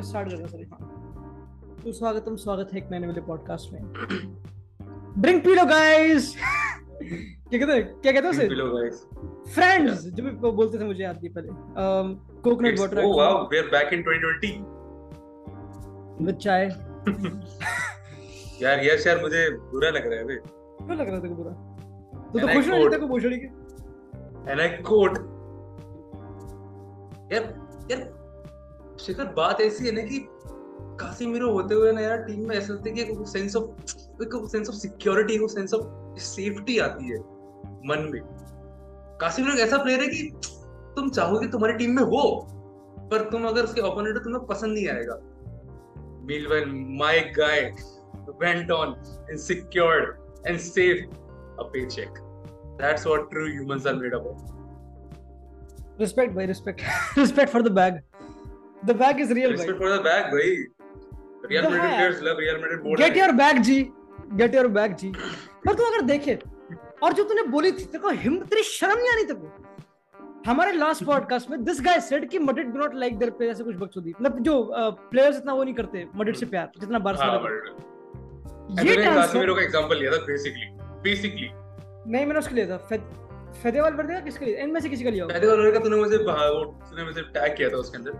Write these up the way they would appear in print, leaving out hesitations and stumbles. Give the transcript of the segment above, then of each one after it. Podcast start करना sir. हाँ तो स्वागत है एक नए वाले पॉडकास्ट में। ड्रिंक पी लो गाइस। क्या कहते हो सर? पी लो गाइस फ्रेंड्स जो भी बोलते थे मुझे याद नहीं पहले। Coconut water. Oh wow we are back in 2020 with chai. यार यस यार मुझे बुरा लग रहा है बे। क्यों लग रहा है तेरे को बुरा? तू तो खुश हो तेरे को बोझड़ी के। एंड आई कोट यार शिखर बात ऐसी है ना कि कासिमिरो होते हुए ना यार टीम में ऐसा होता है कि एक सेंस ऑफ सिक्योरिटी, एक सेंस ऑफ सेफ्टी आती है मन में। कासिमिरो एक ऐसा प्लेयर है कि तुम चाहोगे तुम्हारी टीम में हो पर तुम अगर उसके ओपोनेंट हो तुम्हें पसंद नहीं आएगा। Meanwhile my guy went on and secured and save a paycheck. That's what true humans are made up of. Respect, bhai, respect. Respect for the bag. The bag is real, bhai. Respect for the bag, bhai. Real Madrid players love Real Madrid more. Get your bag, G. Get your bag, G. पर तू अगर देखे और जो तूने बोली थी तेरे को हिम्मत, तेरी शर्म नहीं आनी तेरे को। हमारे लास्ट पॉडकास्ट में दिस गाय सेड कि Madrid do not like their players, ऐसे कुछ बकचोदी। मतलब जो प्लेयर्स इतना वो नहीं करते मैड्रिड से प्यार जितना बार्सिलोना करते। ये कासिमिरो का एग्जांपल लिया था बेसिकली। नहीं मैंने उसके लिया था फेडेवाल वर्दी का। किसके लिए? इनमें से किसी का लिया होगा फेडेवाल वर्दी का। तूने मुझे टैग किया था उसके अंदर।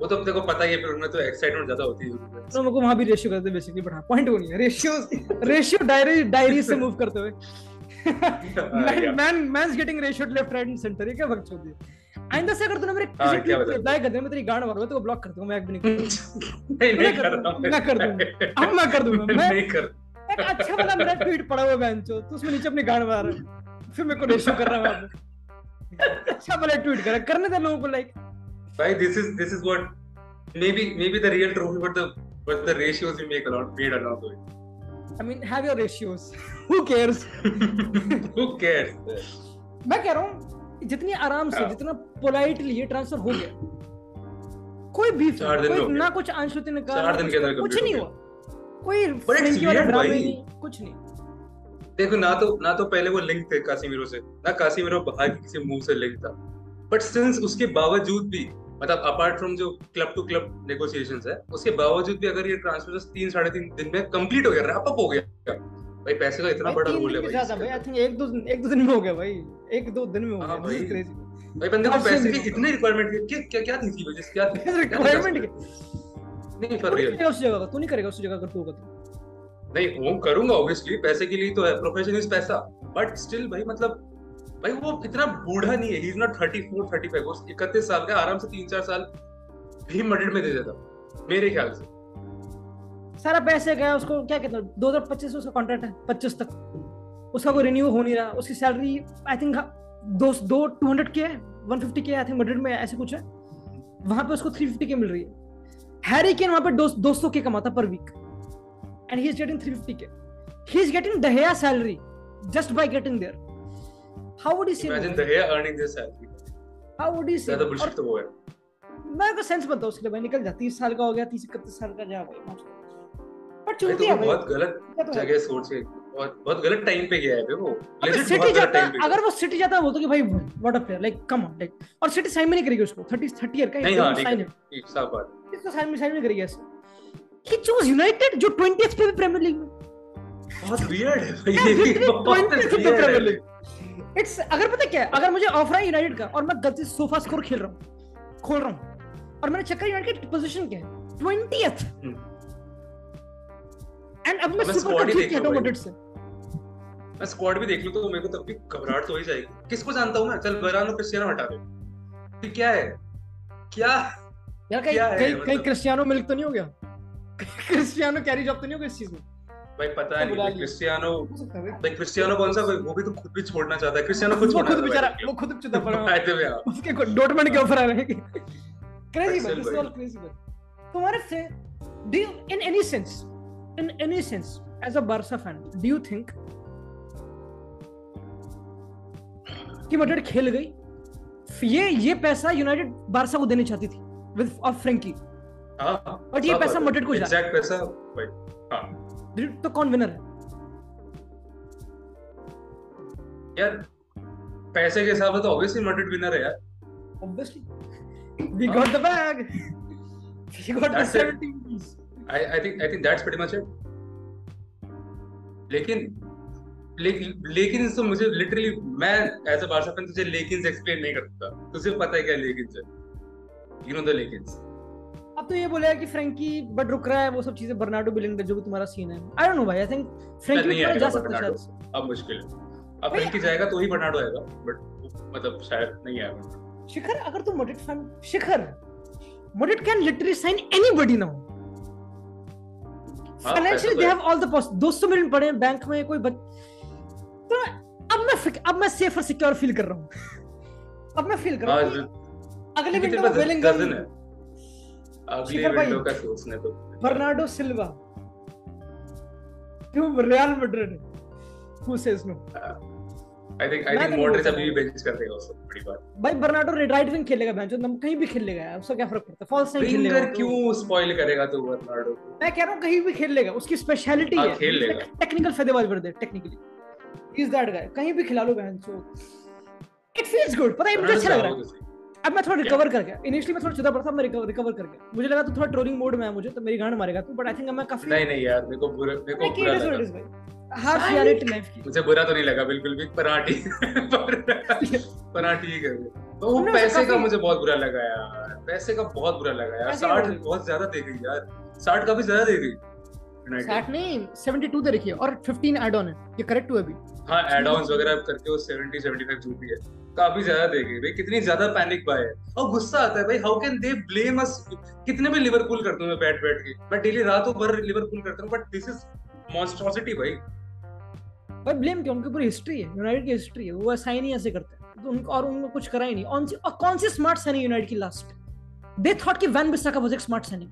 वो तो देखो पता ही है, पर उनमें तो एक्साइटमेंट ज्यादा होती है तो मुझे वहां भी रेशियो करते बेसिकली। बट हां पॉइंट वो नहीं है, रेशियो डायरी से मूव करते हुए man is getting ratioed left right and centre. ये क्या वक्त छोड़ दिया। आइंदा से अगर तूने मेरे किसी पे रिप्लाई कर दे मैं तेरी गांड मारूंगा, तो ब्लॉक कर दूंगा मैं। एक भी नहीं कर रहा हूं, मैं कर दूंगा मैं नहीं कर। एक अच्छा वाला मेरा ट्वीट पड़ा हुआ बेंचो, तू उसमें नीचे अपनी गांड मार रहा है फिर मेरे को रेशियो कर रहा है। अच्छा भले ट्वीट कर करने दे लोगों को लाइक भाई। This is what may be the real trophy but the ratios we make a lot paid a lot it. I mean have your ratios, who cares. मैं कह रहा हूं जितनी आराम से जितना पोलाइटली ये ट्रांसफर हो गया, कोई बीफ ना कुछ आंसुती ने कहा, 4 दिन के अंदर कुछ नहीं हुआ, कोई फ्रेंकी वाला ड्रामा नहीं, कुछ नहीं। देखो ना तो पहले वो लिंक थे कासिमिरो से, ना कासिमिरो बाहर किसी मूव से लिंक था, बट सिंस उसके बावजूद भी मतलब अपार्ट फ्रॉम जो क्लब टू क्लब नेगोशिएशंस है उसके बावजूद भी अगर ये ट्रांसफर 3-3.5 दिन में कंप्लीट हो गया, रैप अप हो गया भाई। पैसे का इतना बड़ा रोल है भाई ज्यादा भाई। आई थिंक 1-2 दिन में हो गया भाई, 1-2 दिन में हो गया। दिस इज क्रेजी भाई। बंदे को पैसे की इतनी रिक्वायरमेंट थी, क्या थी वजह क्या रिक्वायरमेंट नहीं फॉर रियल। तू नहीं करेगा उस जगह अगर तू होगा नहीं वो करूंगा ऑब्वियसली, पैसे के लिए तो है, प्रोफेशन इज पैसा। बट स्टिल भाई मतलब भाई वो इतना बूढ़ा नहीं है, ही इज नॉट 34 35 वो 31 साल का, आराम से 3-4 साल भी मैड्रिड में दे देता मेरे ख्याल से। सारा पैसे गया उसको, क्या कहते हैं 2025 उसका कॉन्ट्रैक्ट है, 25 तक उसका कोई रिन्यू हो नहीं रहा। उसकी सैलरी आई थिंक 200 के है, 150 के आई थिंक मैड्रिड में ऐसे कुछ है, वहां पे उसको 350 के मिल रही है। हैरी केन वहां पे 200 के कमाता पर week and he is getting 350k. He is getting De Gea salary just by getting there. How would he say? Imagine De Gea earning this salary. How would he say? ज़्यादा bullshit तो वो है। मेरे को sense बनता है उसके लिए भाई, निकल जा। 30 साल का हो गया, 30-31 साल का जा भाई। पर चूतिया है भाई। बहुत गलत जगह सोचे, बहुत गलत टाइम पे गया है भाई वो। लेकिन सिटी जाता, अगर वो सिटी जाता वो तो कि भाई what a player, like come on like. और सिटी साइन में नहीं करेगी उसको, 30 ईयर का साइन है। एक साफ बात। इसको साइन में करेगी ऐसे। He chose United जो 20th पे भी Premier League में। बहुत weird है भाई ये, 20th पे Premier League। It's अगर पता क्या है, अगर मुझे ऑफर है United का और मैं गलती से सोफा स्कोर खोल रहा हूँ और मैंने चेक किया United की पोजीशन क्या है, 20th। एंड अब मैं सुपर कप जीत के हटूँ Madrid से। मैं स्क्वाड भी देख लूँ तो मेरे को तब भी घबराहट तो हो ही जाएगी। किसको जानता हूँ मैं, चल बरानो क्रिस्टियानो हटा दो। क्या यार कहीं क्रिस्टियानो मिल्क तो नहीं हो गया? क्रिस्टियानो कैरी जॉब तो नहीं होगा इस चीज में भाई। पता है नहीं क्रिस्टियानो कौन सा, वो भी तो खुद भी छोड़ना चाहता है। क्रिस्टियानो खुद छोड़ना, खुद बेचारा वो खुद चुदा पड़ा है उसके डॉटमेंट के ऑफर आ रहे हैं। क्रेजी भाई, दिस इज ऑल क्रेजी भाई। तुम्हारे से do you in any sense as a Barca fan do you think कि मैड्रिड खेल गई? ये पैसा यूनाइटेड बार्सा को देना चाहती थी विद ऑफ फ्रैंकी। हां बट ये पैसा मैड्रिड को एग्जैक्ट पैसा भाई। हां तो कौन विनर है यार? पैसे के हिसाब से तो ऑब्वियसली मैड्रिड विनर है यार। Obviously we got the bag He got the 70s. I think that's pretty much it. लेकिन मुझे literally मैं as a Barca fan तुझे लेकिन explain नहीं कर सकता. तुझे पता है क्या लेकिन है? You know the लेकिन्स. अब तो ये बोला है कि फ्रैंकी बट रुक रहा है वो सब चीजें बर्नार्डो बिलिंग जो भी तुम्हारा सीन है. I don't know भाई. I think फ्रैंकी ऊपर जा सकता है. अब मुश्किल है. अब फ्रैंकी जाएगा तो ही बर्नार्डो आएगा. But मतलब शायद नहीं आएगा. शिखर अगर तुम Madrid fan Shikhar Madrid can literally sign anybody now. Financially they have all the posts. 200 million पड़े हैं बैंक में कोई तो अब मैं safe और secure feel कर रहा हूँ. अब मैं feel कर रहा हूँ अगले विंडो में वेलिंगटन है. अगले विंडो का सोचने तो बर्नार्डो सिल्वा तुम Real Madrid who says no. I think Modric अभी भी बेंच कर देगा उसको बड़ी बात. भाई बर्नार्डो राइट विंग खेलेगा बेंच हम कहीं भी खेल लेगा उसको क्या फर्क पड़ता है. फॉल्स नाइन खेलेगा फिंगर क्यों स्पॉइल करेगा तो बर्नार्डो को. मैं कह रहा हूं कहीं भी खेल लेगा उसकी स्पेशलिटी है खेल लेगा. टेक्निकल फैदेबाज बर्दे टेक्निकली इज दैट गाय कहीं भी खिला लो बेंच. इट फील्स गुड पता है मुझे अच्छा लग रहा है. अब मैं थोड़ा रिकवर कर गया. इनिशियली मैं थोड़ा चुदा पड़ा था मैं रिकवर कर गया. मुझे लगा तू थोड़ा ट्रोलिंग मोड में है मुझे तो मेरी गांड मारेगा तू बट आई थिंक मैं काफी नहीं यार मेरे को बुरा लगा. हाफ रियलिटी लाइफ की मुझे बुरा तो नहीं लगा बिल्कुल भी. पराठी ही कर तो वो पैसे का मुझे बहुत बुरा लगा यार. 60 बहुत ज्यादा दे गई यार. 60 का भी ज्यादा दे गई. 60 नहीं 72 दे रखी है और 15 ऐड ऑन है ये करेक्ट हुआ अभी. हां ऐड ऑन्स वगैरह करके वो 70 75 जो भी है काफी ज्यादा दे गई भाई. कितनी ज्यादा पैनिक बाय है और गुस्सा आता है भाई. How can they blame us. कितने भी लिवरपूल करता हूं मैं बैठ के. मैं डेली रातों भर लिवरपूल करता हूं बट दिस इज monstrosity भाई ब्लेम क्यों. उनके पूरी हिस्ट्री है यूनाइटेड की हिस्ट्री है वो असाइन ही ऐसे करते हैं तो उनको और उनको कुछ करा ही नहीं. और कौन सी स्मार्ट सैनिक यूनाइटेड की लास्ट दे थॉट कि वैन बिसाका वाज एक स्मार्ट सैनिक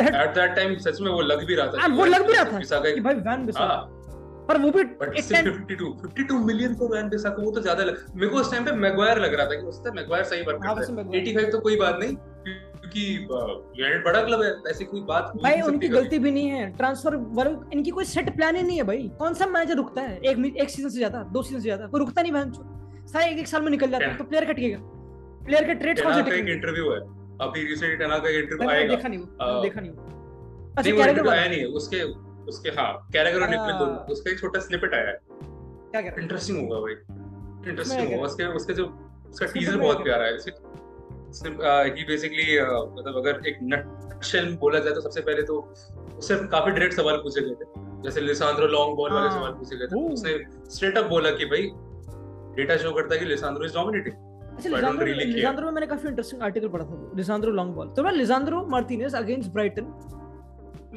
दैट एट दैट टाइम सच में वो लग भी रहा था बिसाका कि भाई वैन बिसाका पर वो भी 52 मिलियन फॉर वैन बिसाका वो तो ज्यादा मेरे को उस टाइम पे मैग्वायर लग रहा था कि उस टाइम मैग्वायर सही वर्क करता है. 85 तो कोई बात नहीं कि यूनाइटेड बड़ा क्लब है ऐसी कोई बात नहीं. भाई उनकी गलती भी नहीं है. ट्रांसफर वालों इनकी कोई सेट प्लान ही नहीं है भाई. कौन सा मैनेजर रुकता है एक सीजन से ज्यादा दो सीजन से ज्यादा कोई रुकता नहीं. बहनचोद सारे एक साल में निकल जाते हैं तो प्लेयर कटेगा. प्लेयर के ट्रेड कौन से टेक इंटरव्यू है अभी रिसेंटली टना का इंटरव्यू आएगा. देखा नहीं वो अच्छा कैरेगर आया नहीं है उसके हां कैरेगर और निकले दोनों उसका एक छोटा स्निपेट आया है. क्या कह रहा है इंटरेस्टिंग होगा भाई. इंटरेस्टिंग होगा उसके जो उसका टीजर बहुत प्यारा है. he basically मतलब अगर एक नटशेल में बोला जाए तो सबसे पहले तो उससे काफी डायरेक्ट सवाल पूछे गए थे जैसे लिसांड्रो लॉन्ग बॉल वाले सवाल पूछे गए थे. उसने स्ट्रेट अप बोला कि भाई डेटा शो करता है कि लिसांड्रो इज डोमिनेटिंग. अच्छा लिसांड्रो में मैंने काफी इंटरेस्टिंग आर्टिकल पढ़ा था लिसांड्रो लॉन्ग बॉल. तो Lisandro Martinez against Brighton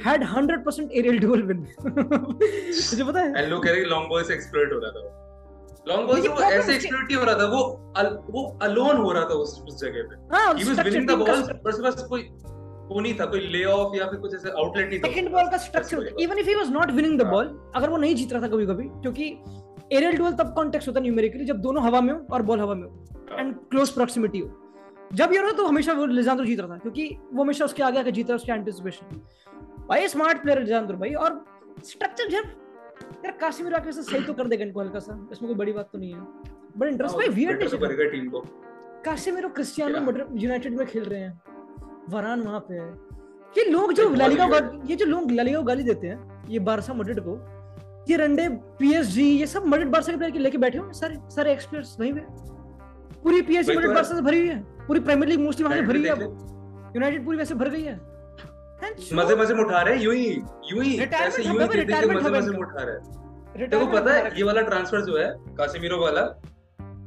had 100% aerial duel win. मुझे पता है एलो कह रहे कि लॉन्ग बॉल से एक्सप्लोइट हो रहा था. लॉन्ग बॉल वो ऐसे एक्सप्लोइट हो रहा था वो अलोन हो रहा था उस जगह पे. हां he was winning the ball बस कोई नहीं था कोई ले ऑफ या फिर कुछ ऐसे आउटलेट नहीं था. सेकंड बॉल का structure even if he was not winning the ball अगर वो नहीं जीत रहा था कभी-कभी क्योंकि एरियल डुएल तब कॉन्टेक्स्ट होता है न्यूमेरिकली जब दोनों हवा में हो और बॉल हवा में हो एंड क्लोज प्रॉक्सिमिटी हो. जब ये हो तो हमेशा वो लिसांड्रो जीत रहा था क्योंकि वो हमेशा उसके आगे आके जीत रहा उसके एंटीसिपेशन. भाई स्मार्ट प्लेयर लिसांड्रो भाई. और स्ट्रक्चर जब यार कासिमिरो आके से सही तो कर देगा इनको हल्का सा. इसमें कोई बड़ी बात तो नहीं है बट इंटरेस्ट भाई वियर्ड है करेगा टीम को. कासिमिरो क्रिस्टियानो मॉड्रिच यूनाइटेड में खेल रहे हैं. वरान वहां पे है. ये लोग जो ला लीगा ये जो लोग ला लीगा गाली देते हैं ये बारसा मॉड्रिड को ये रंडे पीएसजी ये सब मॉड्रिड बारसा के प्लेयर के लेके बैठे हुए सारे एक्सपर्ट्स वहीं पे. पूरी पीएसजी मॉड्रिड बारसा से भरी हुई है. पूरी प्रीमियर लीग मोस्टली वहां से भरी है. यूनाइटेड पूरी वैसे भर गई है. मजे में उठा रहे हैं यूं ही ऐसे मजे में उठा रहे हैं. देखो पता है ये वाला ट्रांसफर जो है कासिमिरो वाला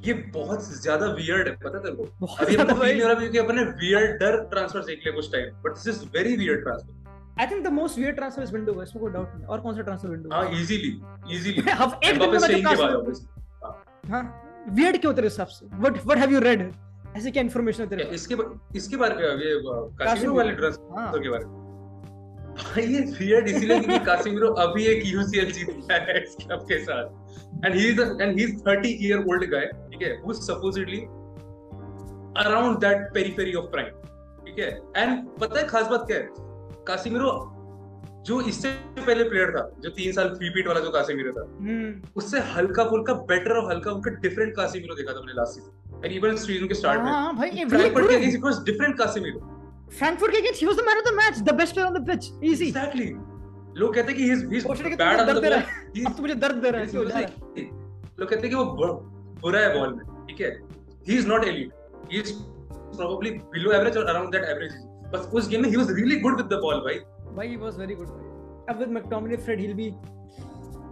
ये बहुत ज्यादा वियर्ड है. पता तेरे को अभी हमको फील हो रहा है क्योंकि अपने वियर्ड डर ट्रांसफर देख लिया कुछ time but this is very weird transfer. I think the most weird transfer is window इसमें कोई डाउट नहीं. और कौन सा ट्रांसफर विंडो. हां इजीली अब एक दिन में कासिमिरो. हां वियर्ड क्यों तेरे हिसाब से व्हाट हैव यू रेड ऐसे क्या इंफॉर्मेशन है तेरे पास इसके बारे में. ये कासिमिरो वाले ट्रांसफर के बारे में भाई ये वियर्ड इसीलिए कि कासिमिरो अभी एक यूसीएल जीत रहा है इस क्लब के साथ and he is 30 year old guy ठीक है who supposedly around that periphery of prime ठीक है. एंड पता है खास बात क्या है कासिमिरो जो इससे पहले प्लेयर था जो 3 साल फ्रीपीट वाला जो कासिमिरो था उससे हल्का फुल्का बेटर और हल्का उनका डिफरेंट कासिमिरो देखा था मैंने last season and even season के स्टार्ट में. हां भाई ये different Casemiro Frankfurt against, he was the man of the match, the best player on the pitch. Easy. Exactly. Look at that, he's bad on the ball. Look at that, he's not elite. He's probably below average or around that average. But उस game में he was really good with the ball, भाई. Bhai, he was very good. Now with McTominay, Fred, he'll be.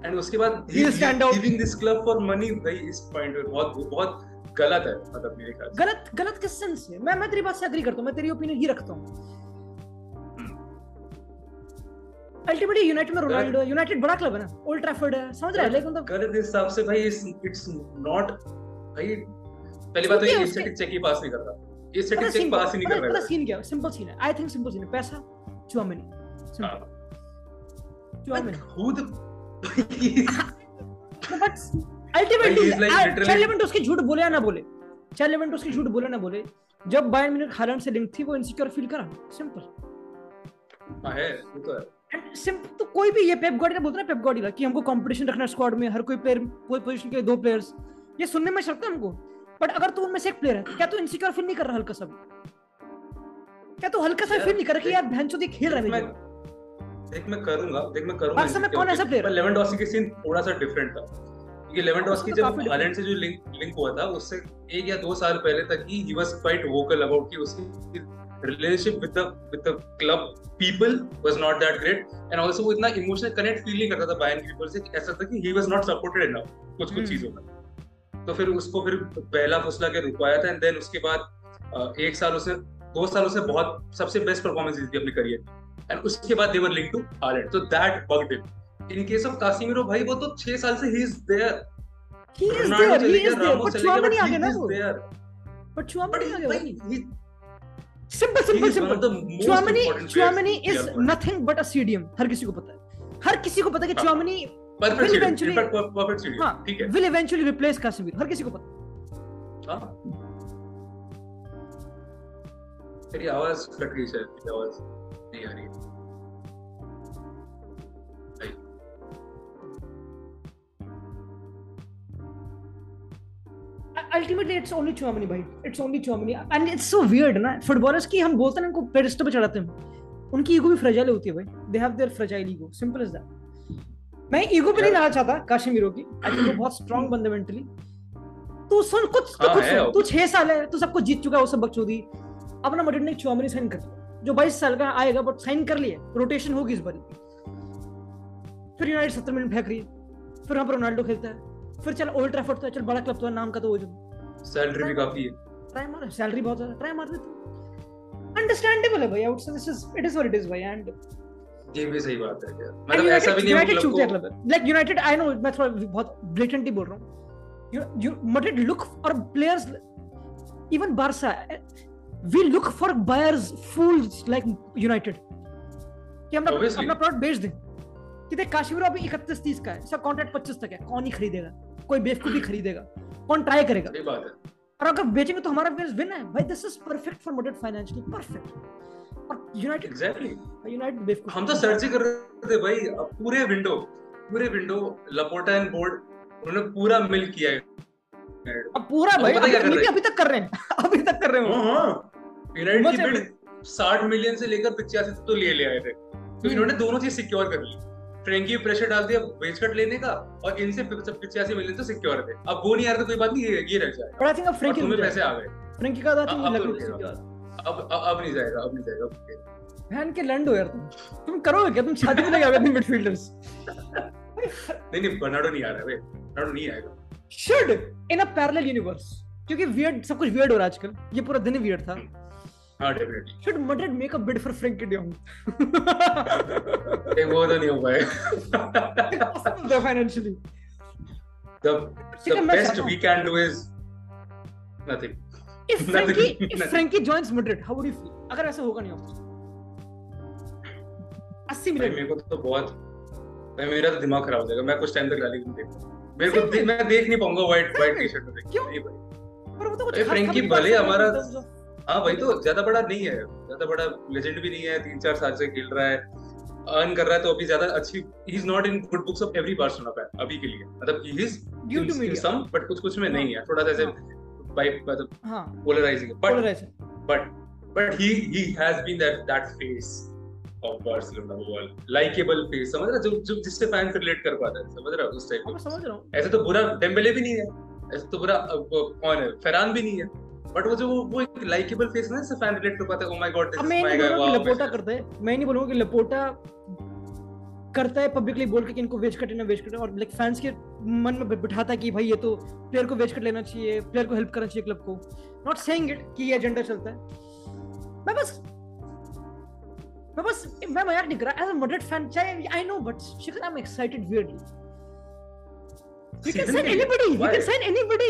And उसके बाद he'll stand out. Giving this club for money, भाई, इस point पे बहुत गलत है, मतलब मेरे ख्याल से। गलत किस sense में? मैं तेरी बात से agree करता हूँ, मैं तेरी opinion ही रखता हूँ। Ultimately United में Ronaldo, United बड़ा club है ना, Old Trafford है, समझ रहे हैं? लेकिन तो गलत हिसाब से भाई, it's not, भाई पहली बात तो ये aesthetic check ही पास नहीं करता, aesthetic check पास ही नहीं कर रहा है। पता scene क्या है? Simple scene है, I think simple scene है, पैसा, चुआमनी, simple, चुआमनी। खुद but ultimately Charlemagne उसकी झूठ बोले या ना बोले, Charlemagne उसकी झूठ बोले ना बोले, जब Bayern Munich हालांड से लिंक थी वो insecure feel करा, simple। हाँ है, वो तो है। And simple तो कोई भी ये Pep Guardiola बोलता है Pep Guardiola कि हमको competition रखना squad में हर कोई player कोई position के दो players ये सुनने में शर्त है हमको but अगर तू उनमें से एक player है क्या तू insecure feel नहीं कर रहा हल्का सा क्या तू हल्का सा feel नहीं कर रहा कि यार भैंचो ये खेल रहा है देख मैं करूँगा बाकी समय कौन ऐसा player है Lewandowski के scene थोड़ा सा different था क्योंकि Lewandowski जब Haaland से जो link हुआ था उससे एक या दो साल पहले तक ही he was quite vocal about कि उसकी relationship with the club people was not that great and also वो इतना emotional connect feel नहीं करता था Bayern के people से ऐसा था कि he was not supported enough कुछ चीजों में तो फिर उसको फिर पहला फुसला के रुकवाया था and then उसके बाद एक साल उसे दो साल उसे बहुत सबसे best performance दी अपने career में and उसके बाद they were linked to Haaland so that bugged him in case of Casemiro भाई वो तो छह साल से he is there but Chouamani आ गया ना but Chouamani आ गया Simple. Chouamani is nothing but a CDM. हर किसी को पता है कि Chouamani will eventually replace Casemiro. हर किसी को पता है। तेरी आवाज़ कट रही है, तेरी आवाज़ नहीं आ रही। Ultimately, it's only Chouamani, bhai. It's only Chouamani, and it's so weird, na? Footballers की हम बोलते हैं उनको pedestal पे चढ़ाते हैं, उनकी ego भी fragile होती है, bhai. They have their fragile ego. Simple as that. मैं ego पे नहीं लाना चाहता Casemiro की, I think वो बहुत strong बंदे mentally. तू सुन कुछ, तू छह साल है, तू सबको जीत चुका है, वो सब बकचोदी. अपना Madrid ने Chouamani sign कर लिया, जो 22 साल का आएगा, but sign कर लिया. Rotation होगी इस बार. फिर United 70 मिनट फेंक रही है, फिर वहाँ पर Ronaldo खेलता है. फिर चल Old Trafford तो चल बड़ा क्लब तो है नाम का तो वो जो सैलरी भी काफी है ट्राई मार सैलरी बहुत है ट्राई मार देते अंडरस्टैंडेबल है भाई I would say this is it is what it is भाई एंड ये भी सही बात है यार मतलब ऐसा भी नहीं क्लब को लाइक यूनाइटेड आई नो मैं थोड़ा बहुत ब्लेटेंटली बोल रहा हूं you मटेड look for players even Barca we look for buyers fools like United कि हम अपना प्लॉट बेच दें कि देख Casemiro अभी 31-30 का है इसका कॉन्ट्रैक्ट 25 तक है कौन ही खरीदेगा कोई बेवकूफी खरीदेगा कौन ट्राई करेगा सही बात है और अगर बेचेंगे तो हमारा बिजनेस विन है भाई this is perfect for Madrid financially perfect और यूनाइटेड एग्जैक्टली यूनाइटेड बेवकूफ हम तो सर्च ही कर रहे थे भाई अब पूरे विंडो Laporta एंड बोर्ड उन्होंने पूरा मिल किया है अब पूरा भाई अभी तक कर रहे हैं हां यूनाइटेड की बिड 60 मिलियन से लेकर 85 तो ले आए थे तो इन्होंने दोनों चीज सिक्योर कर ली फ्रेंकी प्रेशर डाल दिया वेज कट लेने का और इनसे 85 मिलियन तो सिक्योर थे अब वो नहीं आ रहा तो कोई बात नहीं ये रह जाएगा बट आई थिंक अब फ्रेंकी तुम्हें पैसे आ गए फ्रेंकी का था तुम लग रहा अब नहीं जाएगा बहन के लंड हो यार तुम करोगे क्या तुम शादी में लगाओगे अपने मिडफील्डर्स नहीं बर्नार्डो नहीं आ रहा है बे बर्नार्डो नहीं आएगा shit in a parallel universe क्योंकि वियर्ड सब कुछ वियर्ड हो रहा है आजकल ये पूरा दिन वियर्ड था हाँ definitely should Madrid make a bid for Frenkie de Jong वो तो नहीं हो पाएगा financially the best we can do is nothing if Frenkie joins Madrid how would you feel अगर ऐसा होगा नहीं होगा 80 मिनट मेरे को तो बहुत मेरा तो दिमाग खराब हो जाएगा मैं कुछ टाइम तक लाली नहीं देखूंगा मेरे को मैं देख नहीं पाऊंगा व्हाइट टी शर्ट में क्यों पर वो तो कुछ Frenkie भले हमारा हाँ भाई तो ज्यादा बड़ा लेजेंड भी नहीं है 3-4 साल से खेल रहा है अर्न कर रहा है तो अभी ज्यादा अच्छी he is not in good books of every Barcelona fan अभी के लिए मतलब he is in some but कुछ में नहीं है थोड़ा सा ऐसे polarizing but But he has been that face of Barcelona world, likable face. समझ रहा जो जिससे fans relate कर पाता है, समझ रहा उस टाइप का. समझ रहा हूँ. ऐसा तो बुरा डेम्बेले भी नहीं है, ऐसा तो बुरा कौन है, फेरान भी नहीं है. बट वो जो वो एक लाइकेबल फेस ना, इससे फैन रिलेट कर पाता है. Oh my god this is my guy. Wow. लपोटा करता है. मैं नहीं बोलूंगा कि लपोटा करता है पब्लिकली बोल के कि इनको वेज कट लेना, वेज कट, और लाइक फैंस के मन में बिठाता है कि भाई ये तो प्लेयर को वेज कट लेना चाहिए, प्लेयर को हेल्प करना चाहिए क्लब को. नॉट सेइंग इट कि ये एजेंडा चलता है. मैं बस मैं मजाक नहीं कर रहा. एज अ मॉडरेट फैन चाहे I know, but Shikhar I am excited weirdly. You can sign anybody. You can sign anybody.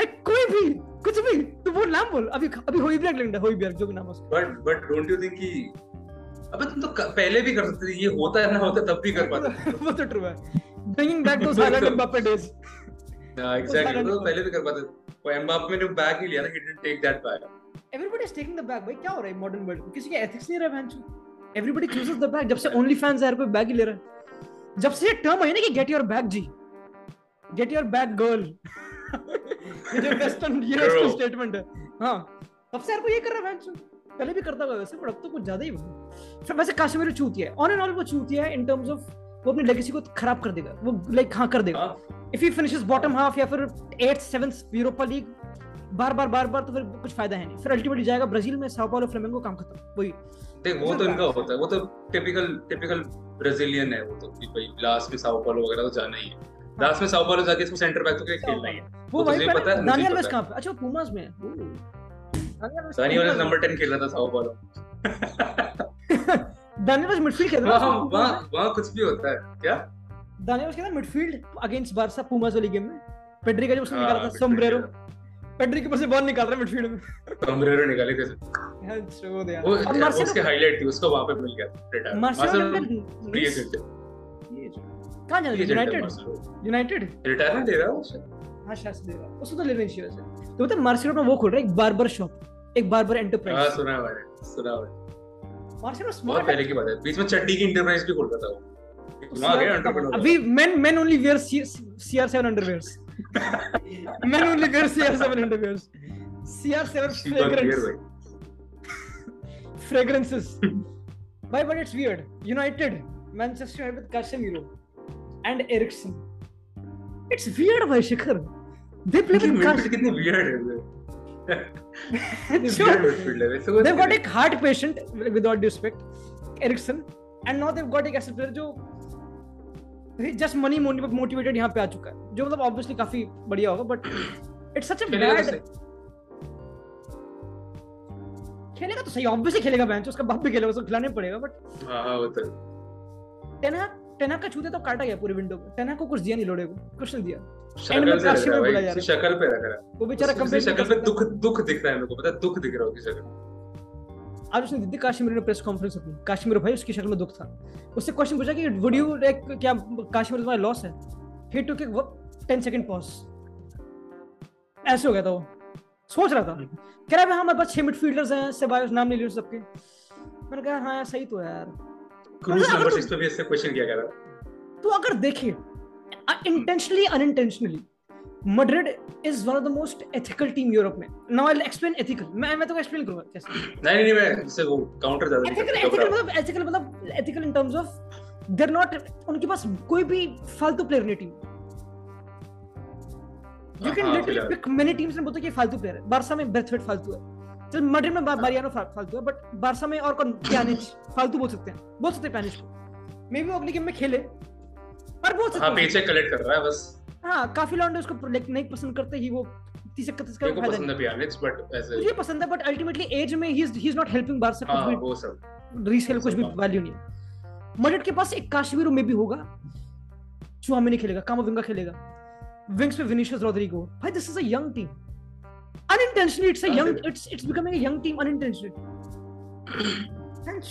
Like कोई भी, कुछ भी. तो वो नाम बोल. अभी होइबjerg लगता है, होइबjerg जो भी नाम उसका. But don't you think कि अबे तुम तो पहले भी कर सकते थे. ये होता है ना होता तब भी कर पाते. वो तो true है. Bringing back those Haaland and Mbappe days. Exactly. तो पहले भी कर पाते. वो Mbappe ने बैग ही लिया ना. He didn't take that bag. Everybody is taking the bag. भाई क्या हो रहा है modern world में? किसी के ethics नहीं रहा बहनचोद. Everybody chooses the bag. जब से OnlyFans यार कोई bag ही ले रहा है. जब से ये term है ना कि get your bag ji, get your bag girl. ये जो वेस्टर्न यूएस स्टेटमेंट है. हाँ तब से यार कोई ये कर रहा है बहनचोद. पहले भी करता था वैसे, पर अब तो कुछ ज्यादा ही हुआ. फिर वैसे काश्मीर चूतिया है, ऑन एंड ऑल वो चूतिया है इन टर्म्स ऑफ वो अपनी लेगेसी को खराब कर देगा. वो लाइक हाँ कर देगा. If he finishes bottom half या फिर 8th 7th यूरोपा लीग बार बार तो फिर कुछ फायदा है नहीं. फिर अल्टीमेटली जाएगा ब्राजील में साओ पाउलो फ्लेमेंगो, काम खत्म. वही देख वो तो इनका होता है. वो तो टिपिकल ब्राजीलियन है. वो तो भाई लास्ट में साओ पाउलो वगैरह तो जाना ही है. लास्ट में साओ पाउलो जाके इसको सेंटर बैक तो खेलना ही है. वो मुझे पता है. दानियल वेस कहां पे? अच्छा पुमास में है. दानियल वेस नंबर 10 खेल रहा था Sao Paulo. Daniel Alves midfield खेल रहा था. वहां कुछ भी होता है क्या? दानियल वेस खेला मिडफील्ड अगेंस्ट बारसा पुमास वाली गेम में. पेड्री का जो उसने निकाला था सोमब्रेरो, पेड्री के पास से बॉल निकाल रहा है मिडफील्ड में. सोमब्रेरो निकाले कैसे? हां छोड़ दे यार. और मार्सेलो के हाईलाइट थी, उसको वहां पे मिल गया. मार्सेलो क्रिएटेड ये जो कहां जा रहा है? यूनाइटेड रिटायरमेंट दे रहा है उसे. हां शायद दे रहा है उसको, तो ले लेनी चाहिए वैसे. तो मतलब मार्सेलो में वो खोल रहा है एक बार्बर शॉप, एक बार्बर एंटरप्राइज. हां सुना है मैंने, सुना है. मार्सेलो स्मार्ट पहले की बात है. बीच में चड्डी की एंटरप्राइज भी खोल रहा था वो. अभी men only wear CR7 underwears. Men only wear CR7 underwears. CR7 fragrances. Why? But it's weird. United, Manchester United with Casemiro and Eriksen. It's weird, भाई शिखर. They play with Casemiro. कितनी weird है. They've got a heart patient, with all due respect, Eriksen, and now they've got a asset player जो just money motivated यहाँ पे आ चुका है, जो मतलब ऑब्वियसली काफी बढ़िया होगा. But it's such a bad. खेलेगा तो सही, ऑब्वियसली खेलेगा बेंच, उसका बाप भी खेलेगा, उसको खिलाने पड़ेगा. बट हां होता है. टेना का छूते तो काटा गया पूरी विंडो को. टेना को कुछ दिया नहीं, लोडे को कुछ नहीं दिया. शक्ल पे रख रहा है वो बेचारा. कंपनी शक्ल पे दुख दिख रहा है मेरे को. पता है दुख दिख रहा होगी शक्ल. आज उसने दीदी काश्मीर ने प्रेस कॉन्फ्रेंस अपनी, काश्मीर भाई उसकी शक्ल में दुख था. उससे क्वेश्चन पूछा कि वुड यू लाइक, क्या काश्मीर तुम्हारा लॉस है? He took a 10 second pause. ऐसे हो गया था वो, सोच रहा था. कह रहा है भाई हमारे पास 6 मिडफील्डर्स हैं, सेबायोस नाम नहीं लियो सबके. मैंने कहा हां यार सही तो है यार. क्रूज नंबर 6 पे भी ऐसे क्वेश्चन किया कर रहा. तो अगर देखे intentionally unintentionally, Madrid is one of the most ethical team Europe में. Now I'll explain ethical. मैं तो explain करूँगा कैसे. नहीं मैं इससे वो counter ज़्यादा. Ethical in terms of they're not, उनके पास कोई भी फालतू player नहीं team. You can literally pick many teams and बोलते कि फालतू player है. बार्सा में बेर्थवेट फालतू है. चल Madrid में बारियानो फालतू है, but बार्सा में और कौन, प्यानिच फालतू बोल सकते हैं. बोल सकते हैं प्यानिच को. Maybe वो अगली गेम में खेले, पर बोल सकते हैं. हाँ पैसे कलेक्ट कर रहा है बस. हाँ काफी लॉन्डे उसको प्रोजेक्ट नहीं पसंद करते ही. वो 30-31 का फायदा पसंद है पियानिक्स, बट ऐसे मुझे पसंद है. बट अल्टीमेटली एज में he is not helping Barca. हां वो सब रीसेल कुछ भी वैल्यू नहीं है. मड्रिड के पास एक काश्मीरो में भी होगा, चुआमेनी खेलेगा, कामाविंगा खेलेगा, विंग्स पे विनिशियस रोड्रिगो. भाई this is a young team unintentionally. It's a young, it's becoming a young team unintentionally.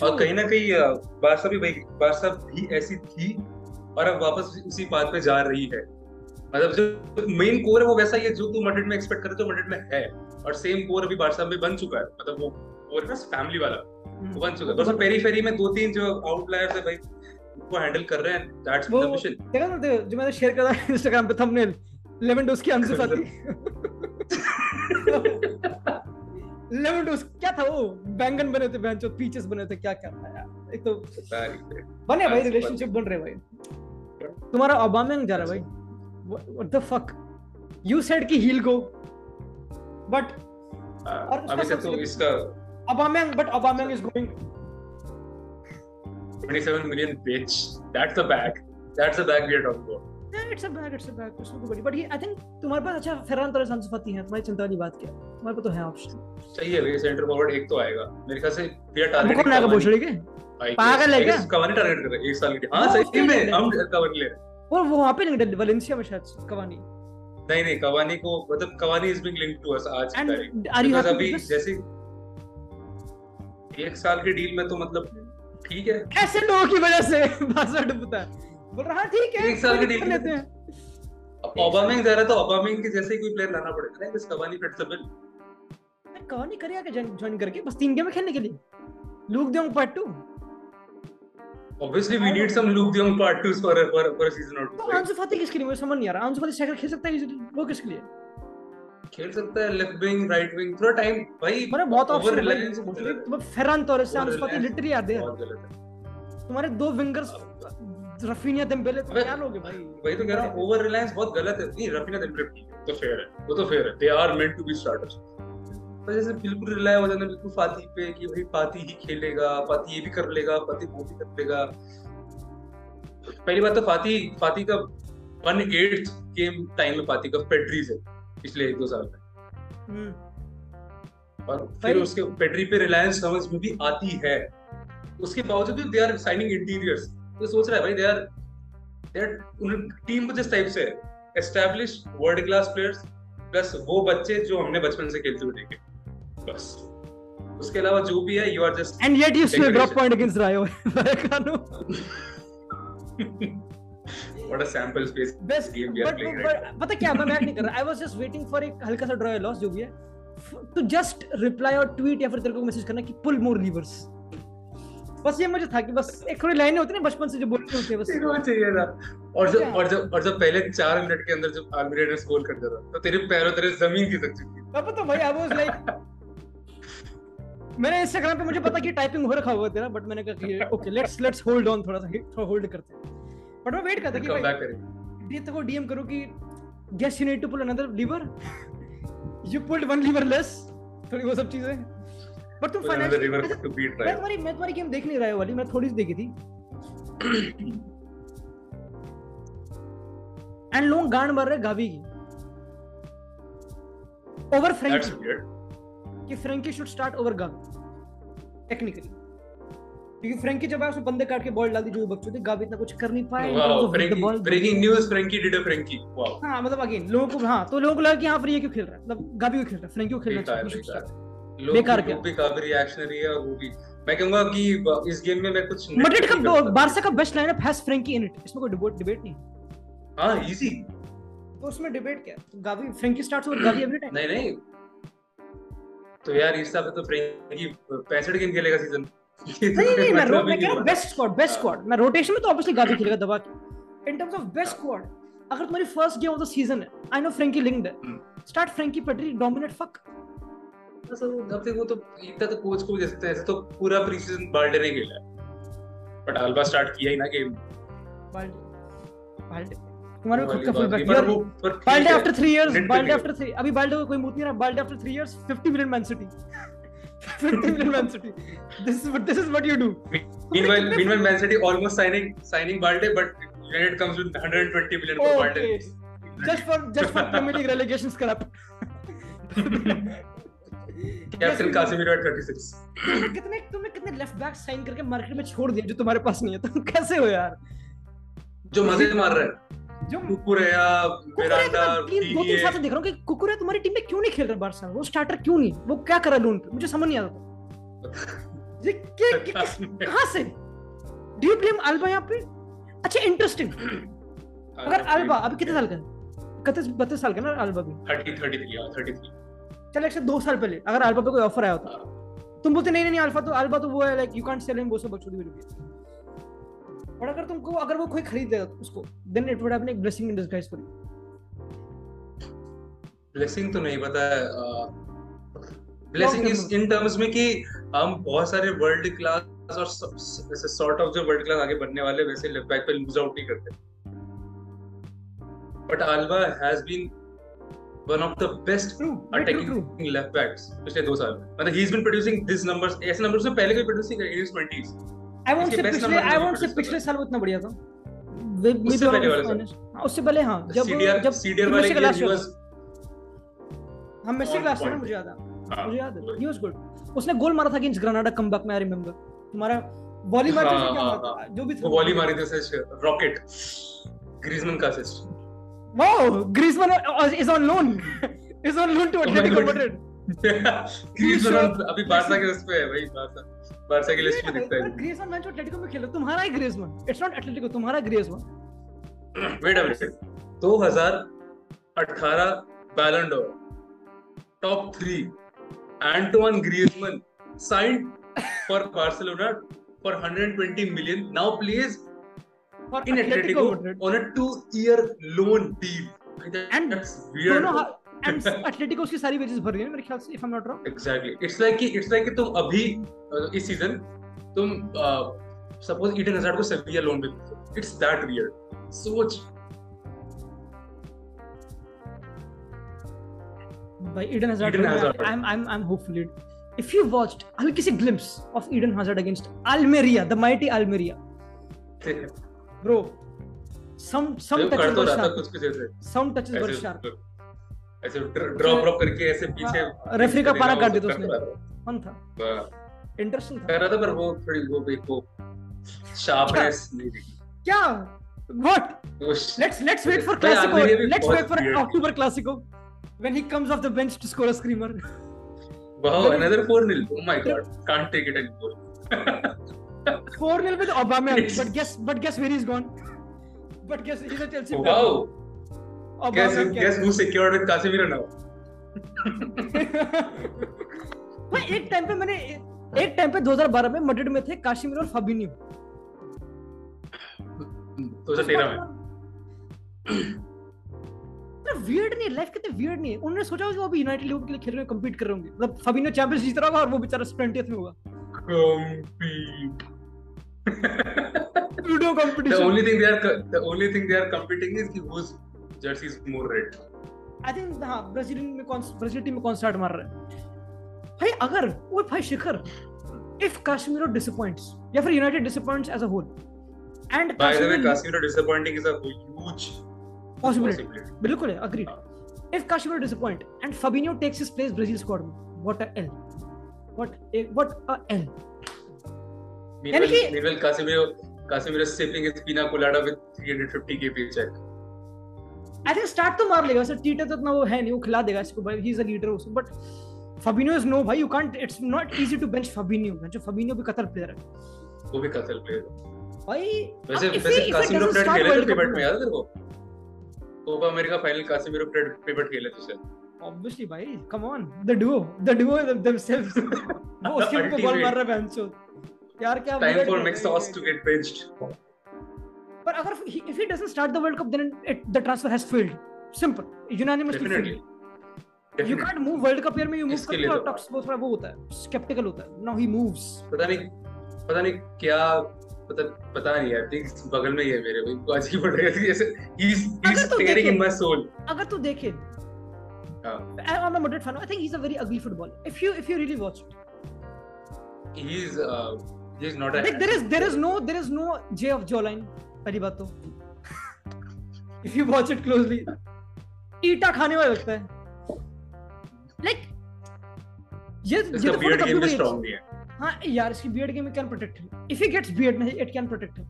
और कहीं ना कहीं बारसा भी ऐसी थी और अब वापस उसी बात पे जा रही है. मतलब जो मेन कोर है वो वैसा ही है जो तू मैड्रिड में एक्सपेक्ट करे, तो मैड्रिड में है. और सेम कोर अभी बारसा में बन चुका है. मतलब वो कोर बस फैमिली वाला वो बन चुका है. बस पेरीफेरी में 2-3 जो आउटलायर्स है भाई उनको हैंडल कर रहे हैं. That's the mission. देखा ना जो मैंने शेयर करा Instagram पे थंबनेल, लेवेंडोस्की आंसर साथी. लेमन टोस्ट क्या था वो, बैंगन बने थे, बैंचो पीचेस बने थे, क्या क्या था यार। एक तो बने भाई, रिलेशनशिप बन रहे भाई। तुम्हारा ओबामेंग जा रहा भाई, what the fuck, you said कि हील गो बट अभी तक तो इसका Aubameyang, but Aubameyang is going 27 million bitch, that's the bag we are talking about. It's a bag. It's not good, but he, I think तुम्हारे पास अच्छा फरहान तरह संस्फती है, तुम्हारी चिंता वाली बात क्या, तुम्हारे पास तो है ऑप्शन। सही है भाई, सेंटर फॉरवर्ड एक तो आएगा मेरे ख्याल से, फिर टारगेट कौन आएगा भोसड़ी के, पागल है क्या, कवानी टारगेट कर रहा है एक साल के लिए। हां सही में, हम कवानी ले रहे हैं और वो वहां पे नहीं, वैलेंसिया में शायद कवानी नहीं, कवानी को मतलब Cavani is being linked to us आज की तारीख में। अभी जैसे एक साल की डील में तो मतलब ठीक है, ऐसे लोगों की वजह से बाजार डूबता है, बोल रहा ठीक है एक साल के डील लेते हैं। अब ओबामेंग जा रहा है तो ओबामेंग के जैसे कोई प्लेयर लाना पड़ेगा ना, बस कवानी फिट द बिल, मैं कवानी करेगा कि ज्वाइन करके बस 3 गेम खेलने के लिए, Luuk de Jong part 2। Obviously we need some Luke de Jong part 2 for a season or two. तो आंसू फाती किसके लिए, मुझे समझ नहीं आ रहा, आंसू फाती स्ट्राइकर खेल सकता है इजीली, वो किसके लिए खेल सकता है, लेफ्ट विंग राइट विंग थोड़ा टाइम भाई, तुम्हारे बहुत ऑप्शन है, तुम फेरान तोरेस से आंसू फाती लिटरली याद है, तुम्हारे 2 विंगर्स रफीनिया देम्बेले तो क्या लोगे भाई। भाई तो कह रहा हूं ओवर रिलायंस बहुत गलत है। नहीं रफीनिया देम्बेले तो फेयर है, वो तो फेयर है, they are meant to be starters, पर जैसे बिल्कुल रिलाय हो जाना बिल्कुल फाती पे कि भाई फाती ही खेलेगा, फाती ये भी कर लेगा, फाती वो भी कर लेगा। पहली बात तो फाती का 1/8 गेम टाइम में फाती का पेड्री से पिछले 1-2 साल में, और फिर उसके पेड्री पे रिलायंस समझ में भी आती है, उसके बावजूद भी दे आर साइनिंग इंटीरियर्स। तो सोच रहा है भाई दे आर टीम को जिस टाइप से establish world class players plus वो बच्चे जो हमने बचपन से खेलते हुए देखे, बस उसके अलावा जो भी है you are just and yet you score drop point against Rayo Vallecano, what a sample space best game we are playing right. पता क्या, मैं बैट नहीं कर रहा, I was just waiting for एक हल्का सा ड्रॉ या लॉस जो भी है, टू जस्ट रिप्लाई और ट्वीट या फिर तेरे को मैसेज करना कि पुल मोर लीवर्स, बस ये मुझे था कि बस एक थोड़ी लाइनें होती है ना बचपन से जो बोलते होते हैं, बस वो चाहिए था। और जब पहले 4 मिनट के अंदर जब आर्मिरेड ने स्कोर कर दिया तो तेरे पैरों तेरे जमीन की तक चुकी, अब तो भाई आई वाज लाइक, मैंने इंस्टाग्राम पे मुझे पता कि टाइपिंग हो रखा होगा तेरा, बट मैंने कहा ओके लेट्स होल्ड ऑन, थोड़ा होल्ड करते हैं, बट मैं वेट करता कि भाई ये तो डीएम करो कि guess you need to pull another lever, you pulled one lever less, थोड़ी वो सब चीजें। पर तुम फाइनली मैं तुम्हारी गेम देख नहीं रहा वाली, मैं थोड़ी सी देखी थी एंड लोग गांड मार रहे गावी की ओवर फ्रैंकी कि Frenkie should start over Gavi technically, क्योंकि फ्रैंकी जब आया उसने बंदे काट के बॉल डाल दी जो बच्चों थे, गावी इतना कुछ कर नहीं पाए। Breaking news, Frenkie did a Frenkie, wow. हां मतलब अगेन लोगों को, हां तो लोगों को लगा कि हां फ्री है क्यों खेल रहा है, मतलब गावी क्यों खेल रहा है, फ्रैंकी क्यों खेल रहा है, बेकार क्या। भी काफी रिएक्शनरी है, और वो भी मैं कहूंगा कि इस गेम में मैं कुछ मैड्रिड का बार्सा का best lineup has Frenkie in it, इसमें कोई डिबेट नहीं। हां इजी, तो उसमें डिबेट क्या, तो गावी फ्रैंकी स्टार्ट्स और गावी एवरी टाइम। नहीं तो यार इस साल तो फ्रैंकी 65 गेम खेलेगा सीजन। नहीं मैं कह रहा हूं बेस्ट स्क्वाड मैं रोटेशन में तो ऑब्वियसली गावी खेलेगा दबा के, in terms of best squad अगर तुम्हारी first game of the season है, आई नो फ्रैंकी लिंक्ड है, start Frenkie Pedri dominate fuck. वो तो इतना तो कोच को जैसे ऐसे तो पूरा प्रीसीजन बाल्डे ने खेला है, बट अल्बा स्टार्ट किया ही ना गेम बाल्डे तुम्हारे खुद का फुल बैक यार, Balde after 3 years, Balde after 3, अभी बाल्डे को कोई मूत नहीं रहा, Balde after 3 years 50 million Man City, 50 million Man City, this is what you do. Meanwhile Man City almost signing Balde, but United comes with 120 million for Balde, just for Premier League relegations करप। Captain Casemiro 36 तुमने कितने left back sign करके market में छोड़ दिया जो तुम्हारे पास नहीं है, तुम कैसे हो यार, जो मजे मार रहे हैं, जो कुकुरेया मिरांडा दो तीन साल से देख रहा हूं कि कुकुरेया तुम्हारी टीम में क्यों नहीं खेल रहा बार्सा, वो स्टार्टर क्यों नहीं, वो क्या कर रहा लोन पे, मुझे समझ नहीं आता ये कहां से डू यू ब्लेम अल्बा यहां पे। अच्छा इंटरेस्टिंग, अगर अल्बा अभी कितने साल का है, 32 साल का ना अल्बा भी, 33 चल एक से 2 साल पहले अगर अल्बा पे कोई ऑफर आया होता तुम बोलते नहीं अल्फा तो अल्बा तो वो है like you can't sell him, वो सब बकचोदी रुपए, और अगर तुमको अगर वो कोई खरीद देगा उसको देन इट वुड हैव एक blessing in disguise for you. Blessing तो नहीं, पता है ब्लेसिंग इज इन टर्म्स में कि हम बहुत सारे वर्ल्ड क्लास और सॉर्ट ऑफ जो वर्ल्ड क्लास आगे बनने वाले वैसे लेफ्ट बैक पे लूज आउट नहीं करते, but Alba has been one of the best attacking left backs पिछले 2 साल में, मतलब he is been producing this numbers, ऐसे नंबर्स में पहले कोई प्रोड्यूस नहीं किया इन 20s। आई वोंट से पिछले साल उतना बढ़िया था, उससे पहले वाला, उससे पहले हां जब सीडीआर वाले के ही वाज हम मेसी क्लास में मुझे याद है ही वाज गुड। उसने गोल मारा था अगेंस्ट ग्रेनाडा कमबैक में, आई रिमेंबर। तुम्हारा वॉली मार जैसे क्या मारा, जो भी वो वॉली मारी जैसे रॉकेट, ग्रीजमैन का assist. Wow, Griezmann is on loan to Atletico Madrid. Griezmann अभी बारसा के लिस्ट पे है भाई, बारसा की लिस्ट में दिखता है। ग्रीजमैन मैच एटलेटिको में खेला, तुम्हारा ही ग्रीजमैन, इट्स नॉट एटलेटिको, तुम्हारा Griezmann. Wait a minute, 2018 Ballon d'Or top 3 Antoine Griezmann signed for Barcelona for 120 million, now plays in Atletico on a 2-year loan deal. And that's weird. And Atletico उसकी सारी wages भर रही है मेरे ख्याल से, if I'm not wrong. Exactly. It's like कि तुम अभी इस season तुम suppose Eden Hazard को 7-year loan पे दो. It's that weird. सोच भाई Eden Hazard. I'm hopeful. If you watched हल्की सी glimpse of Eden Hazard against Almeria, the mighty Almeria. Bro, some touches तो रहा था कुछ कुछ ऐसे, some touches बहुत शार्प, ऐसे ड्रॉप करके ऐसे पीछे रेफरी का पारा काट दिया उसने। फन था, इंटरेस्टिंग था, कर रहा था, पर वो थोड़ी वो शार्पनेस नहीं थी। क्या what, let's wait for Clasico, let's wait for October Clasico when he comes off the bench to score a screamer. Wow, another 4-0, oh my god, can't take it anymore. 4-0 with Aubameyang, but guess where he's gone. But guess he's a Chelsea player. Wow. Guess who secured with Casemiro now? भाई एक time पे 2012 में Madrid में थे Casemiro और फाबिनियो। 2013 में। तो weird नहीं, लाइफ कितनी weird नहीं है। उन्होंने सोचा वो अभी यूनाइटेड लीग के लिए खेल रहे हैं, कम्पीट कर रहे होंगे। मतलब फाबिनियो चैंपियंस जीत रहा होगा और वो बेचारा 20th में होगा। Pseudo competition. The only thing they are competing is whose jersey is more red. I think हाँ, ब्राजील टीम में कौन स्टार्ट मार रहा है भाई। अगर वो भाई शिखर, if Casemiro disappoints या फिर United disappoints as a whole, and by the way Casemiro disappointing is a huge possibility. बिल्कुल है, agreed. If Casemiro disappoint and Fabinho takes his place Brazil squad में, what a L. What a L. Meanwhile, Casemiro is sipping his pina colada with 350k paycheck. I think start तो मार लेगा sir, Teeter तो इतना वो है नहीं, वो खिला देगा इसको भाई, he is a leader also, but Fabinho is no भाई, you can't, it's not easy to bench Fabinho, जो Fabinho भी कतल प्लेयर है, वो भी कतल प्लेयर है भाई। वैसे Casemiro प्लेयर खेले तो पेबट में, याद है तेरे को Copa America final Casemiro player पेबट खेले थे सर। Obviously भाई, come on, the duo themselves वो उसके ऊपर बॉल मार रहा है बेंचो यार, क्या time for Mexos to get benched. पर अगर if he doesn't start the World Cup then the transfer has failed, simple, unanimously failed. You can't move World Cup year में, you move करके और टॉक्स बहुत थोड़ा वो होता है, skeptical होता है, now he moves. पता नहीं आई थिंक बगल में ही है मेरे भाई, आज ही पड़ गया जैसे he's staring in my soul. अगर तू देखे I'm a Madrid fan. I think he's a very ugly footballer. If you really watch it, he's not a. Like, there is no J of jawline. पहली बात तो. If you watch it closely, ईटा खाने वाला लगता है. Like, ये तो beard game में strong नहीं है. हाँ यार, इसकी beard game में can protect him. If he gets beard, it can protect him.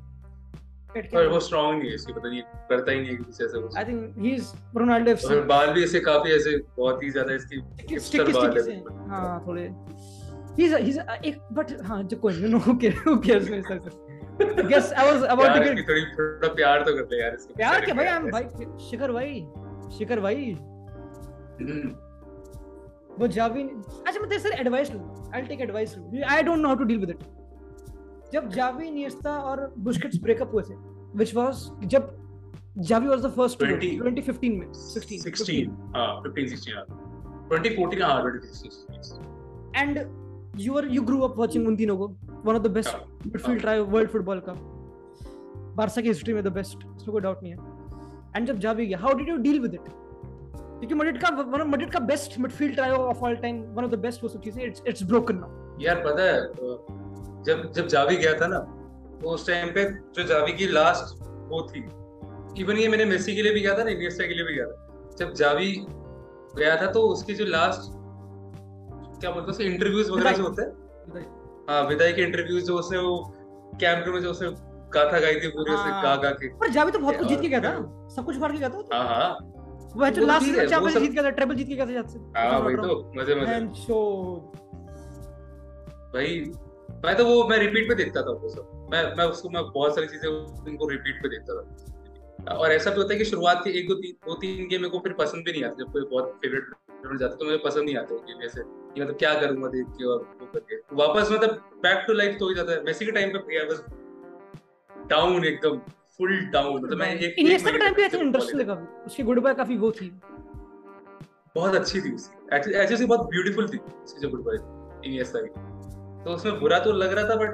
पर वो स्ट्रांग नहीं है, इसकी पता नहीं करता ही नहीं है किसी ऐसे कुछ। I think he is Ronaldo FC। और बाल भी ऐसे काफी ऐसे बहुत ही ज्यादा इसकी हिपस्टर बाल है। हां थोड़े ही इज एक, बट हां जो कोई नो केयर्स में sir. Guess I was about to get थोड़ा प्यार तो करते यार इसको। प्यार क्या भाई, हम भाई शिखर भाई वो जाविन। अच्छा मैं तेरे से एडवाइस लूंगा, I will take advice, I don't know how to deal with it. जब जावी, इनिएस्टा और बुस्केट्स ब्रेकअप हुए थे, व्हिच वाज जब जावी वाज द फर्स्ट 2015 में 16 हां 2014 हां 2016 And you grew up watching Montino Go, one of the best midfield try World Football Cup. Barca की history में the best, इसमें कोई डाउट नहीं है. And जब जा भी गया, how did you deal with it? क्योंकि मड्रिड का best midfield trio of all time, one of the best वो सब चीजें, इट्स ब्रोकन नाउ. यार पता है, जब जावी गया था ना, तो उस टाइम पे जो जावी की लास्ट वो थी, इवन ये मैंने मेसी के लिए भी गया था ना, इनिएस्टा के लिए भी गया था. जब जावी गया था तो उसकी जो लास्ट क्या बोलते हैं इंटरव्यूज वगैरह जो होते हैं, हाँ विदाई के इंटरव्यूज जो उसने वो कैंप रूम में जो उसने गाथा गाई थी पूरे से गा के. पर जावी तो बहुत कुछ जीत के गया था, सब कुछ मार के गया था. हां हां वो जो लास्ट में चैंपियंस जीत के था, ट्रिपल जीत के कैसे जाते हैं. हां भाई तो मजे शो भाई तो वो मैं रिपीट पे देखता था वो सब. मैं बहुत सारी चीजें उनको रिपीट पे देखता था. और ऐसा भी होता है कि शुरुआत के 1-2-3 गेम मेरे को फिर पसंद भी नहीं आते. जब कोई बहुत फेवरेट प्लेयर जाता तो मुझे पसंद नहीं आते गेम ऐसे, मतलब क्या करूंगा देख के और वो करके वापस मतलब बैक टू लाइफ तो हो जाता है. मेसी के टाइम पे आई वाज डाउन, एकदम फुल डाउन. मतलब मैं एक इनिएस्टा के टाइम पे ऐसे इंटरेस्ट लगा, उसकी गुड बाय काफी वो थी, बहुत अच्छी थी उसकी, ऐसे बहुत ब्यूटीफुल थी उसकी जो गुड बाय इनिएस्टा की. तो उसमें बुरा तो लग रहा था, बट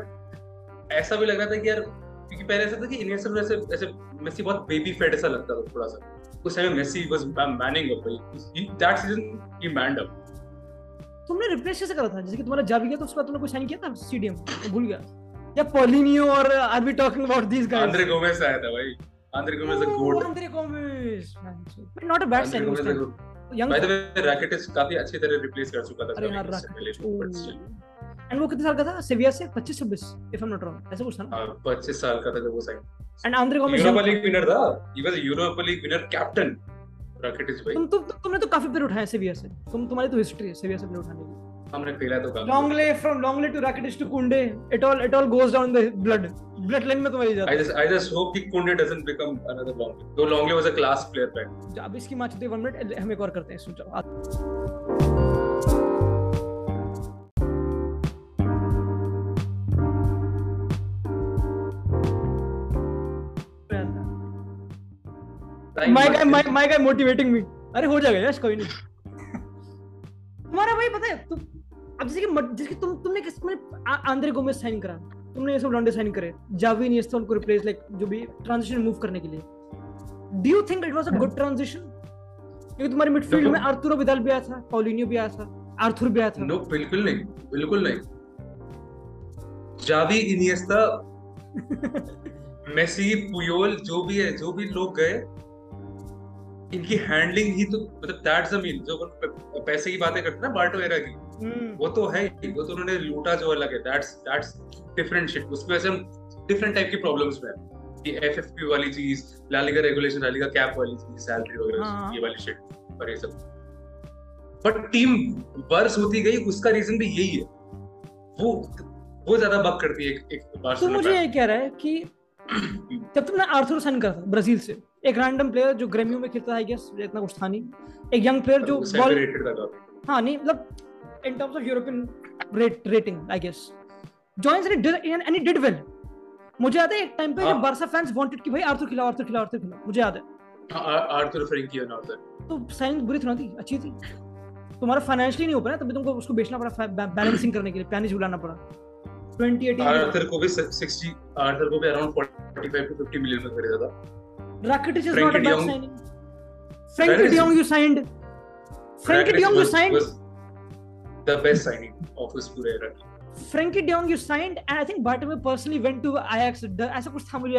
ऐसा भी लग रहा था कि यार, क्योंकि पहले ऐसा था कि इनिएस्टा जैसे ऐसे मेसी बहुत बेबी फेड ऐसा लगता था थोड़ा सा. उस time Messi was manning up भाई, that season he manned up. तुमने रिप्लेस कैसे करा था? जैसे कि तुम्हारा जावी गया तो उसके बाद तुमने कुछ नहीं किया था स्टेडियम, भूल गया. Yeah, Paulinho or are we talking about these guys? Andre Gomes आया था भाई. Andre Gomes is a good. Andre Gomes, but not a bad signing. By the way, Rakitic काफी अच्छी तरह replace कर चुका था. अरे हाँ Rakitic. And वो कितने साल का था? Sevilla से 25-26, if I'm not wrong. ऐसा कुछ था ना? 25 साल का था जब वो sign. And Andre Gomes Europa League winner था. He was a Europa League winner captain. Rakitic भाई. तुमने तो काफी player उठाए Sevilla से. तुम्हारी तो history है Sevilla से player उठाने की. हमने पहला तो काम Longley, from Longley to Rakitic to Koundé, it all goes down the bloodline में तुम्हारी जाता है. I just hope that Koundé doesn't become another Longley. So Longley was a class player back. अब इसकी मैच होती है 1 मिनट, हम एक और करते हैं सोचा. My guy motivating me. अरे हो जाएगा यश, कोई नहीं. तुम्हारा भाई पता है तू अब जैसे कि तुमने आंद्रे गोमेस साइन करा, तुमने ये सब लॉन्डे साइन करे, जावी इनिएस्टा उनको रिप्लेस लाइक जो भी ट्रांजिशन मूव करने के लिए. Do you think it was a good transition? क्योंकि तुम्हारे मिडफील्ड में आर्थुरो विदाल भी आया था, पॉलिनियो भी आया था, आर्थुर भी आया था. नो, बिल्कुल नहीं, बिल्कुल नहीं. जावी इनिएस्टा मेसी पुयोल जो भी है, जो भी लोग गए, इनकी हैंडलिंग ही तो मतलब दैट जमीन जो पैसे की बातें करते हैं ना बार्टो एरा की, वो तो है ही, वो तो उन्होंने लूटा जो अलग है. That's different shit. उसमें ऐसे हम डिफरेंट टाइप की प्रॉब्लम्स में ये एफएफपी वाली चीज, La Liga regulation, La Liga cap वाली चीज, सैलरी वगैरह ये वाली शिट और ये सब. बट टीम वर्स होती गई, उसका रीजन भी यही है. वो ज्यादा बक करती है एक बार. तो मुझे ये कह रहा है कि जब तुमने आर्थुर साइन करा था ब्राजील से, एक रैंडम प्लेयर जो ग्रेमियो में खेलता है, इतना कुछ था नहीं, एक यंग प्लेयर जो बॉल हां नहीं मतलब in terms of European rating I guess joins and he did well. मुझे याद है एक टाइम पे जब बार्सा फैंस वांटेड कि भाई आर्थुर खिलाओ, मुझे याद है आर्थुर फ्रेंकी और आर्थुर. तो साइन बुरी तो नहीं थी, अच्छी थी. तुम्हारा फाइनेंशियली नहीं हो पाया, तभी तुमको उसको बेचना पड़ा, बैलेंसिंग करने के लिए पैनिश बुलाना पड़ा. 2018 आर्थर को भी अराउंड 45 to 50 मिलियन में खरीदा था. Rakitic is not a bad signing. Frankie de Jong you signed was the best signing of his career. Frankie de Jong you signed, and I think Bartomeu personally went to Ajax. ऐसा कुछ था मुझे.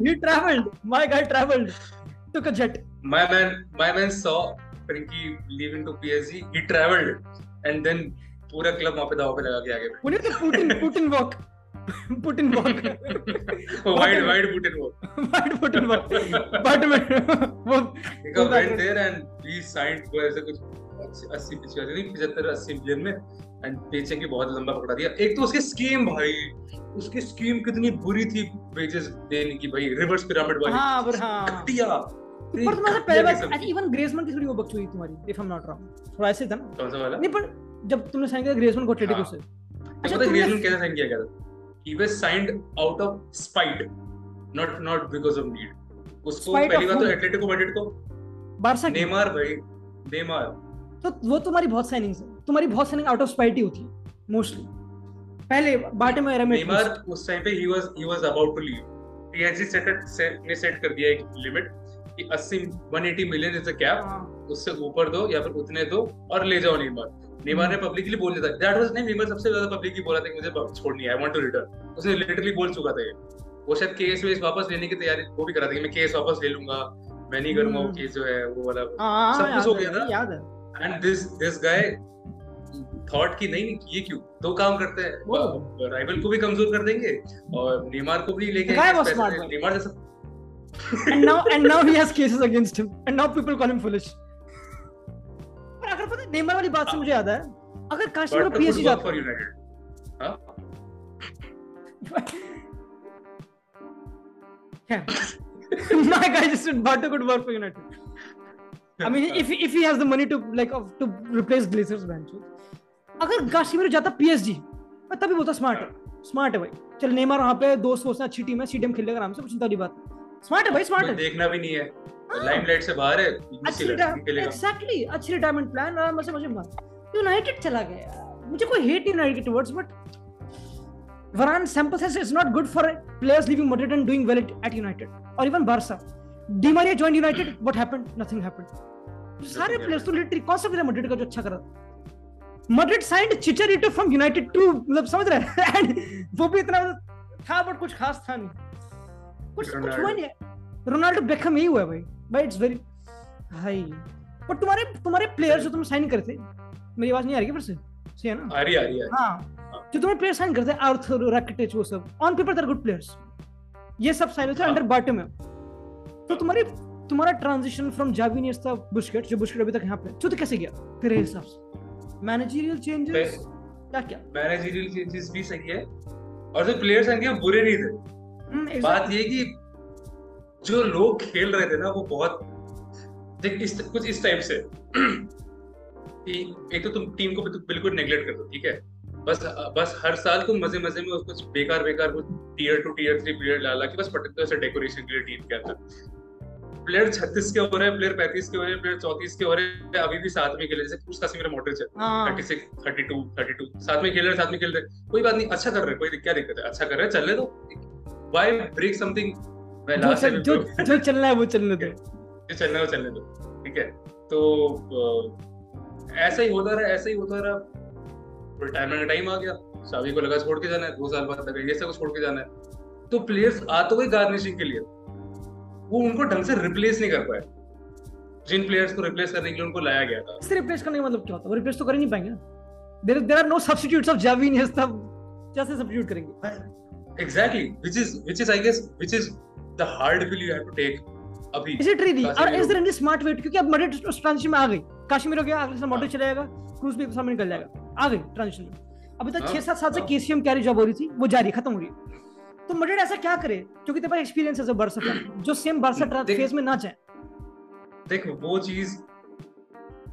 He traveled. My guy traveled. Took a jet. My man saw Frankie leave into PSG. He traveled, and then पूरा club वहाँ पे दाव पे लगा के आगे. उन्हें तो Putin walk. Wide Putin walk. But वो because went there and he signed for ऐसे कुछ 75 मिलियन में, and पेचे की बहुत लंबा पकड़ा दिया. एक तो उसकी स्कीम भाई, उसकी स्कीम कितनी बुरी थी पेचेस देने की भाई, रिवर्स पिरामिड वाली. हाँ पर हाँ घटिया. पर तुम्हारे पहले बार इवन ग्रेसमैन की थोड़ी वो बकचोदी तुम्हारी, if I'm not wrong, थोड़ा ऐसे था ना. कौन सा वाला? नहीं पर जब तुमने साइन किया ग्रेसमैन को एटलेटिको से, अच्छा ग्रेसमैन कैसे साइन किया गया था? He was signed out of spite, not because of need. उसको पहली बार तो एटलेटिको मैड्रिड को बार्सा, नेमार भाई, नेमार तो वो तुम्हारी बहुत साइनिंग है, तुम्हारी बहुत साइनिंग आउट ऑफ स्पाइटी होती है मोस्टली। पहले बाटे में नेमार उस टाइम पे he was about to leave, he actually set कर दिया एक लिमिट कि 180 मिलियन इज द कैप, उससे ऊपर दो या फिर उतने दो और ले जाओ नेमार। नेमार ने पब्लिकली बोल दिया था, दैट वाज नेमार सबसे ज्यादा पब्लिकली बोला था कि मुझे छोड़नी है, आई वांट टू रिटर्न। उसने लिटरली बोल चुका था ये, वो शायद केस वेस वापस लेने की तैयारी वो भी कर रहा था कि मैं केस वापस ले लूंगा, मैं नहीं करूंगा वो केस जो है वो वाला, सब कुछ हो गया था। याद है। And this guy thought कि नहीं ये क्यों, दो काम करते हैं, राइवल को भी कमजोर कर देंगे और नेमार को भी लेके नेमार जैसा। And now he has cases against him and now people call him foolish. पर अगर पता है नेमार वाली बात से मुझे याद है, अगर काश वो PSG जाता फॉर यूनाइटेड। हां my guy just said Bartu could work for United. I mean, if he has the money to to replace Glazer's bench, अगर Casemiro जाता PSG, मैं तभी बोलता smart है भाई, चल नेमार वहाँ पे दोस्त सोचना अच्छी टीम है, CDM खेलेगा आराम से, कुछ चिंता नहीं बात, smart है भाई, smart है। देखना भी नहीं है, limelight से बाहर है, exactly, अच्छी retirement plan, आराम से मुझे मत। United चला गया, मुझे कोई hate United towards, but Varane sample says it's not good for players leaving Madrid and doing well at United or even Barca. Di Maria joined United, what happened? Nothing happened. सारे players तो literally कौन सा player Madrid का जो अच्छा करा? Madrid signed Chicharito from United to मतलब समझ रहे हैं and वो भी इतना था but कुछ खास था नहीं, कुछ हुआ नहीं। Ronaldo Beckham ही हुआ भाई it's very high। पर तुम्हारे players जो तुम sign करते, मेरी आवाज नहीं आ रही क्या फिर से? सही है ना? आ रही है। हाँ। जो तुम्हें प्लेयर साइन करते हैं आर्थर रैकेटेज वो सब on paper they good players, ये सब साइन होते हैं अंडर बार्टो में। तो तुम्हारा transition from Xavi Iniesta Busquets, जो बुस्केट अभी तक यहां पे, तो कैसे गया तेरे हिसाब से? मैनेजरियल चेंजेस क्या मैनेजरियल चेंजेस भी सही है और जो प्लेयर्स हैं क्या बुरे नहीं थे। बात ये कि जो लोग खेल रहे थे ना वो बहुत कुछ इस टाइप से, एक तो तुम टीम को बिल्कुल नेगलेक्ट कर दो, ठीक है, बस हर साल तुम मजे में कुछ बेकार कुछ tier two tier three player डाला कि बस पर्टिकुलर से डेकोरेशन के लिए टीम के अंदर। प्लेयर 36 के हो रहे हैं, प्लेयर 35 के हो रहे हैं, प्लेयर 34 के हो रहे हैं, अभी भी साथ में खेले, जैसे उसका सिमर मॉडरेट है 36 32 साथ में खेल रहे, कोई बात नहीं, अच्छा कर रहे, कोई क्या दिक्कत है, अच्छा कर रहे, चलने दो, व्हाई ब्रेक समथिंग, मैं लास्ट में जो चलना है वो चलने दो, ठीक है। तो ऐसा ही होता रहा। रिटायरमेंट का टाइम आ गया, शावी को लगा छोड़ के जाना है, 2 साल बाद तक ये सब कुछ छोड़ के जाना है, तो प्लेयर्स आ तो गए गार्निशिंग के लिए, वो उनको ढंग से रिप्लेस नहीं कर पाए, जिन प्लेयर्स को रिप्लेस करने के लिए उनको लाया गया था। इससे रिप्लेस करने का मतलब क्या होता है? वो रिप्लेस तो कर ही नहीं पाएंगे ना, there are no substitutes of Xavi Iniesta, कैसे सब्स्टिट्यूट करेंगे? Exactly, which is I guess which is the hard pill you have to take अभी। इज इट रियली और is there any smart way? क्योंकि अब मॉडरेट ट्रांजिशन में आ गई, काश्मीरो गया, अगले साल मॉडरेट चला जाएगा, क्रूज भी सामने निकल जाएगा, आ गई ट्रांजिशन में। अभी तक 6-7 साल से केसीएम कैरी जॉब हो रही थी, वो जारी खत्म हो गई, तो मॉडरेट ऐसा क्या करे क्योंकि तेरे पास एक्सपीरियंस है बरसा का, जो सेम बरसा ट्रांसफर फेज में ना जाए। देख वो चीज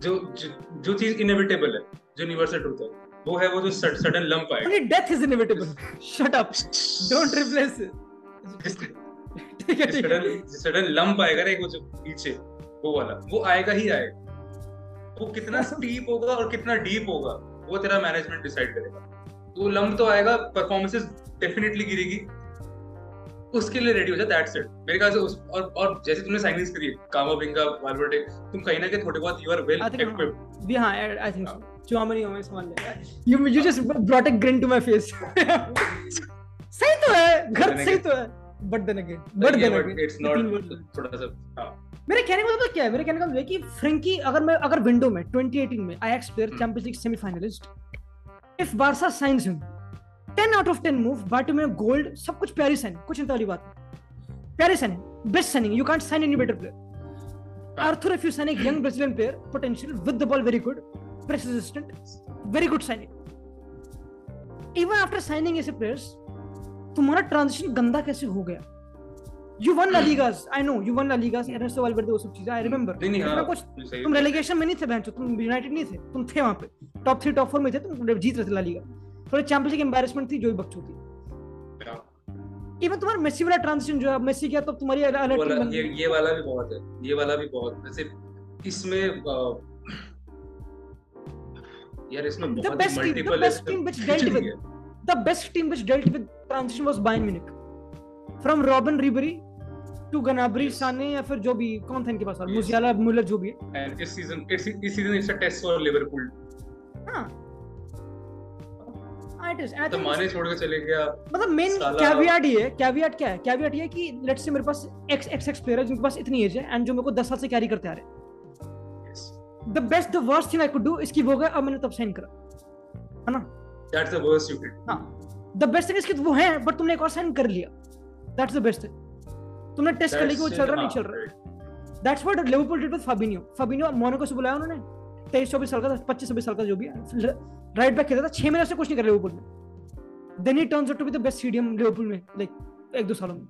जो चीज इनएविटेबल है, जो यूनिवर्सल ट्रुथ है, वो जो सडन लंप आएगा। Only death is inevitable, shut up, don't replace it. Sudden lump आएगा ना, एक वो जो पीछे वो वाला, वो आएगा ही आएगा, वो कितना स्टीप होगा और कितना डीप होगा वो तेरा मैनेजमेंट डिसाइड करेगा। तो लंप तो आएगा, परफॉर्मेंसेस डेफिनेटली गिरेगी, उसके लिए रेडी हो जा, दैट्स इट मेरे ख्याल से। और जैसे तुमने साइनिंग्स करी कामाविंगा, वाल्वर्डे, तुम कहीं ना कहीं थोड़े बहुत यू आर वेल इक्विप्ड भी। हां आई थिंक सो, चौमनी हमें समझ ले, you just brought a grin to my face. सही तो है, घर सही तो है, but then again it's not थोड़ा सा। हां मेरे कहने का मतलब क्या है? मेरे कहने का मतलब है कि फ्रेंकी अगर विंडो में 2018 में Ajax player, Champions League semifinalist, if Barca signs him 10 out of 10 move, बाटू में गोल्ड, सब कुछ पेरिस है, कुछ इंतजारी बात है, पेरिस है best signing, you can't sign any better player. Arthur if you sign एक young Brazilian player, potential with the ball, very good press resistant, very good signing, even after signing ऐसे players तुम्हारा transition गंदा कैसे हो गया? You won La Ligas, I know, Ernesto Valverde, वो सब चीज़ें, I remember। नहीं, कुछ तुम relegation में नहीं थे बहनचोद, तुम यूनाइटेड नहीं थे, तुम थे वहाँ पे टॉप 3 टॉप 4 में थे, तुम जीत रहे थे La Liga, थोड़ा चैंपियंस लीग एम्बैरेसमेंट थी जो भी बकचोदी थी। इवन तुम्हारा मेसी वाला ट्रांजिशन जो है, मेसी गया तो तुम्हारी अलग टीम बन गई, ये वाला भी बहुत है, जैसे इसमें यार इसमें बहुत मल्टीपल है। The best team which dealt with transition was Bayern Munich. From Robben Ribery to Gnabry, Sané या फिर जो भी कौन था इनके पास, और Musiala, Müller जो भी है। And इस season it's a test for Liverpool. हाँ। तो माने छोड़ के चले गया। मतलब मेन कैवियट ये है, कैवियट क्या है? कैवियट ये है कि लेट्स से मेरे पास एक्स प्लेयर है जिनके पास इतनी एज है एंड जो मेरे को 10 साल से कैरी करते आ रहे। The best, the worst thing I could do इसकी वो गया, अब मैंने तब साइन करा, है ना? That's the worst you can do. हाँ, the best thing is कि वो है, but तुमने एक और साइन कर लिया। That's the best thing. तुमने टेस्ट कर लिया कि वो चल रहा नहीं चल रहा। That's what Liverpool did with Fabinho. Fabinho Monaco से बुलाया उन्होंने, 23-24 साल का था, 25-26 साल का जो भी है, राइट बैक खेलता था, 6 महीने से कुछ नहीं कर लिवरपूल में। Then he turns out to be the best CDM Liverpool में, like 1-2 सालों में,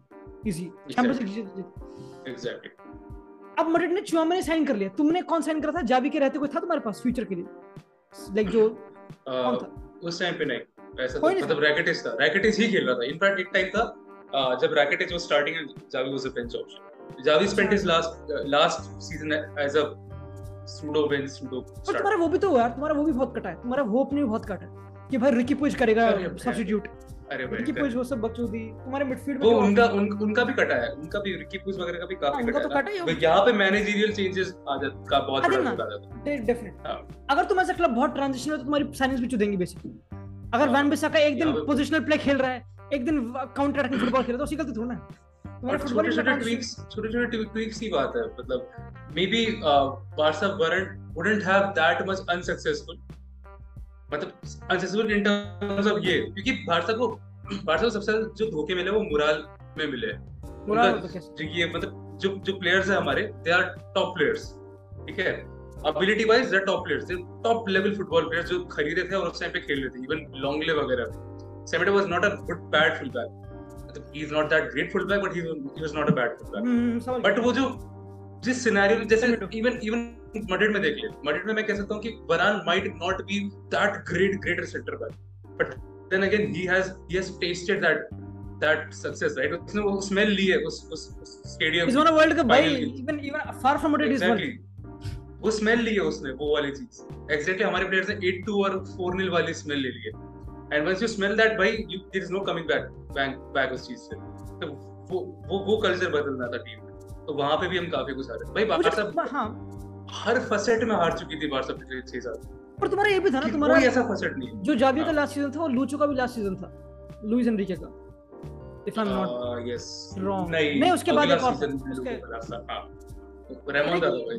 easy. Champions League जीत। Exactly. अब मड्रिड ने चुआमेनी साइन कर लिया, तुमने कौन साइन करा था? जावी के रहते कोई था तुम्हारे पास फ्यूचर के लिए? Like जो कौन था? उस टाइम पे नहीं ऐसा था, मतलब रैकेटिस ही खेल रहा था। इनफैक्ट एक टाइम था जब Rakitic was starting and Xavi was a bench option. Xavi spent his last season as a pseudo bench pseudo starter. तुम्हारा वो भी तो यार, तुम्हारा वो भी बहुत कटा है, तुम्हारा होप नहीं बहुत कटा है कि भाई रिकी पुज करेगा सब्स्टिट्यूट। अरे भाई रिकी पुज वो सब बकचोदी तुम्हारे मिडफील्ड में, वो उनका भी कटा है, उनका भी रिकी पुज वगैरह का भी काफी कटा है। यहां पे मैनेजरियल चेंजेस आ जाता का बहुत बड़ा होता है डेफिनेटली। अगर तुम ऐसा क्लब बहुत ट्रांजिशन में तो तुम्हारी साइनिंग्स भी चुदेंगी बेसिकली। अगर वैन बिसाका एक दिन पोजीशनल प्ले खेल रहा है, एक दिन काउंटर अटैकिंग फुटबॉल खेल रहा है, तो उसी गलती थोड़ा है तुम्हारा फुटबॉल। छोटे-छोटे ट्विक्स की बात है, मतलब maybe Barca wouldn't have that much unsuccessful, मतलब अनसक्सेसफुल इन टर्म्स ऑफ ये, क्योंकि बार्सा को सबसे ज्यादा जो धोखे मिले वो मोराल में मिले। मोराल जो ये मतलब जो प्लेयर्स है हमारे, दे आर टॉप प्लेयर्स, ठीक है, ability wise they top players, they top level football players जो खरीदे थे और उस टाइम पे खेल रहे थे। इवन लॉन्गले वगैरह, Semedo was not a good bad full back, मतलब he is not that great full back but he was not a bad full back. But वो जो जिस सिनेरियो में, जैसे इवन मड्रिड में देख ले, मड्रिड में मैं कह सकता हूं कि Varane might not be that greater centre back, but then again he has tested that success, right? उसने वो स्मेल ली है उस stadium, is one of world cup भाई, even far from Madrid is one, वो स्मेल ली है उसने, वो वाली चीज एग्जैक्टली हमारे प्लेयर्स ने 8-2 और 4-0 वाली स्मेल ले ली है। And once you smell that भाई, there is no coming back उस चीज से। तो वो कल्चर बदलना था टीम में, तो वहां पे भी हम काफी कुछ हारे भाई। बार्सा हां हर फसेट में हार चुकी थी बार्सा पिछले 6 साल। पर तुम्हारा ये भी था ना, तुम्हारा कोई ऐसा फसेट नहीं है जो जावियो का लास्ट सीजन था और लूचो का भी लास्ट सीजन था, लुइस एनरिके का, if I am not yes wrong. नहीं उसके बाद एक और सीजन, हां रेमोन था भाई।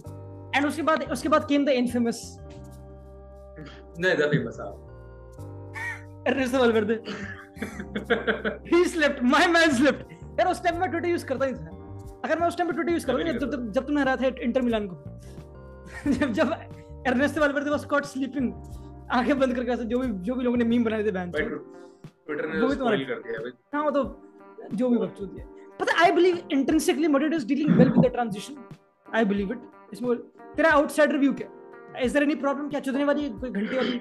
एंड उसके बाद केम द इनफेमस, नहीं the famous earnest Valverde, he slipped, my man slipped. यार उस टाइम मैं ट्विटर यूज करता ही था, अगर मैं उस टाइम पे ट्विटर यूज करूं जब तुमने हराया था इंटर मिलान को, जब Ernesto Valverde was caught sleeping, आंखें बंद करके ऐसे जो भी लोगों ने मीम बनाए थे बहन, ट्विटर ने स्पॉइल कर दिया भाई। हां तो जो भी बकचोदी दिया, पता I believe intrinsically Madrid is dealing well with the transition, I believe it. इसमें तेरा आउटसाइडर व्यू क्या है, इज देयर एनी प्रॉब्लम? क्या चुदने वाली कोई घंटी वाली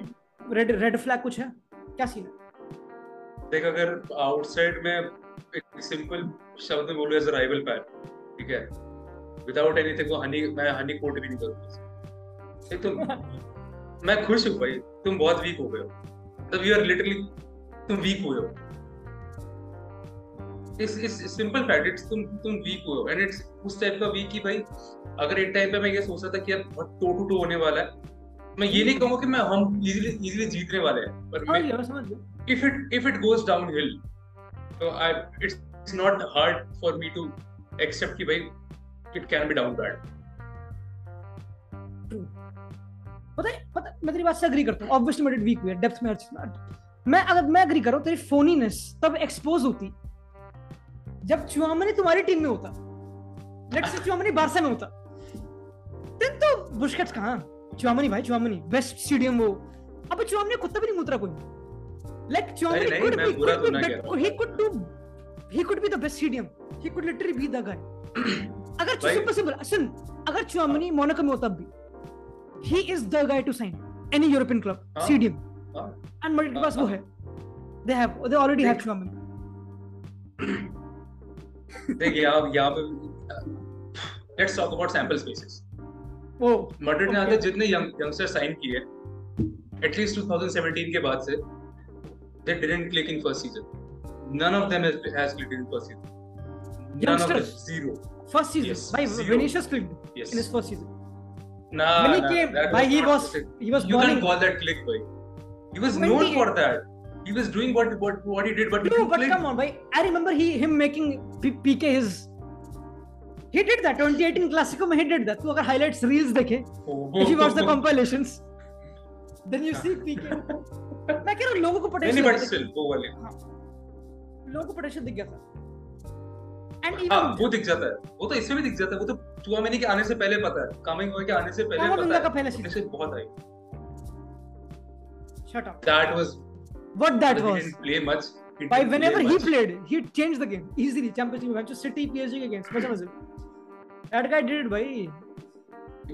रेड फ्लैग कुछ है, क्या सीन है? देख अगर आउटसाइड में एक सिंपल शब्द में बोलूं एज अ राइवल पैक, ठीक है, विदाउट एनीथिंग को हनी कोट भी नहीं करूंगा। मैं खुश हूँ भाई, तुम बहुत वीक हो गए हो, मतलब यू आर लिटरली तुम वीक हुए हो, इस सिंपल फैक्ट, इट्स तुम वीक हुए हो। एंड इट्स उस टाइप का वीक कि भाई अगर एक टाइम पे मैं ये सोचता था कि यार बहुत 2-2 होने वाला है, मैं ये नहीं कहूंगा कि मैं हम इजीली जीतने वाले हैं, पर मैं इफ इट गोज डाउनहिल तो I it's not hard for me to accept कि भाई it can be down bad. पता है मैं तेरी बात से एग्री करता हूं, ऑब्वियसली मड्रिड वीक हुई है डेप्थ में, अगर मैं एग्री करूं, तेरी फोनीनेस तब एक्सपोज होती जब चुआमेनी तुम्हारी टीम में होता, लेट्स से चुआमेनी बार्सा में होता, देन तो बुस्केट्स कहां, चुआमेनी भाई, चुआमेनी बेस्ट स्टेडियम वो, अबे चुआमेनी कुत्ता भी नहीं मुतरा कोई, लाइक चुआमेनी कुड बी पूरा तो ना गया, he could be the best stadium, he could literally be the guy. अगर पॉसिबल असन, अगर चुआमेनी मोनाको में होता भी, he is the guy to sign any European club, CDM, and Madrid के पास वो है, they already have Chouameni। देख यहाँ पे let's talk about sample spaces। Madrid ने आते जितने youngsters sign किए, at least 2017 के बाद से, they didn't click in first season. None of them has clicked in first season. None of them, zero. First season, yes, by zero. Vinicius clicked in his first season. He was You can't call that click, boy. He was known for that. He was doing what he did, but no, but come on, boy. I remember him making PK his. He did that 2018 Classico. He did that. So, if highlights reels, dekhe, if you watch the compilations, then you see PK. मैं कह रहा हूँ लोगों को potential. But still, वो वाले. लोगों को potential दिख गया था. हाँ, वो दिख जाता है, वो तो इसमें भी दिख जाता है, वो तो चुआमेनी के आने से पहले पता है, कामिंग के आने से पहले पता है, इससे बहुत आई. Shut up. That was what that was. He didn't play much. By whenever he played, he changed the game easily. Championship match, City, PSG against. What was it? That guy did it, boy.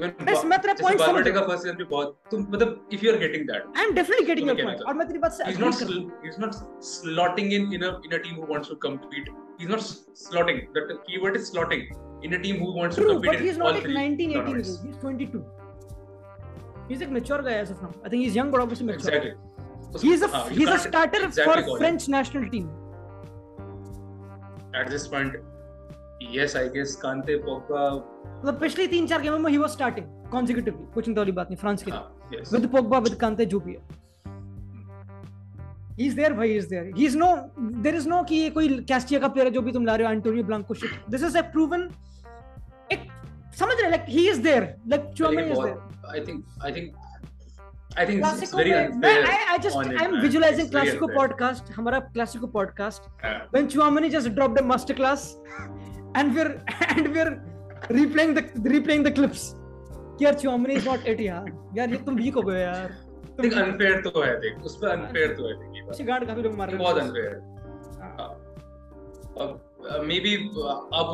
Yes, मैं तेरा point समझ रहा हूँ. First season भी बहुत. तुम मतलब if you are getting that. I am definitely getting your point. और मैं तेरी बात से. He's not slotting in a team who wants to compete. He's not slotting. The keyword is slotting in a team who wants to compete. But he's not like 19-18. He's 22. He's a mature guy as of now. I think he's young but obviously mature. Exactly. He's a starter for French national team. At this point, yes, I guess Kante, Pogba. मतलब पिछली 3-4 गेमों में he was starting consecutively. कुछ नहीं तो वाली बात नहीं फ्रांस के लिए. With Pogba, with Kante, जो भी है. He's there, bhai. He's there. He's no. There is no कि ये कोई Castilla का player है जो भी तुम ला रहे हो Antonio Blanco shit. This is a proven. एक समझ रहे like he is there. Like Chouameni is there. I think it's very unfair. I'm visualizing Classico podcast. हमारा Classico podcast. When Chouameni just dropped a masterclass, and we're replaying the clips. यार Chouameni is not it यार. यार ये तुम भी कब हो यार. देख अनफेयर तो है, देख उस पे अनफेयर तो है, देखिए उसी गार्ड काफी लोग मार रहे हैं, बहुत अनफेयर है. अब मे बी अब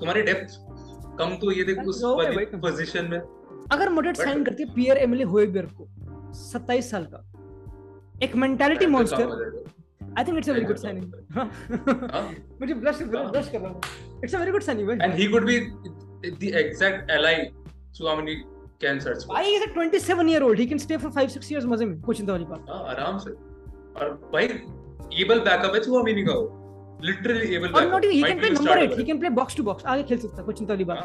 तुम्हारी डेप्थ कम तो ये देख उस पोजीशन में अगर मोडेट साइन करती है पियर एमले होयबर्ग को 27 साल का एक mentality monster, I think it's a very good signing. मुझे ब्लश कर रहा हूं. It's a very good signing भाई, and he could be the exact ally to how many. भाई is a 27-year-old, he can stay for 5-6 years मजे में, कुछ चिंता वाली बात. हां आराम से. और भाई एबल बैकअप है चुआमेनी का, वो लिटरली एबल बैकअप. और he can play number 8, he can play box to box, आगे खेल सकता, कुछ चिंता वाली बात.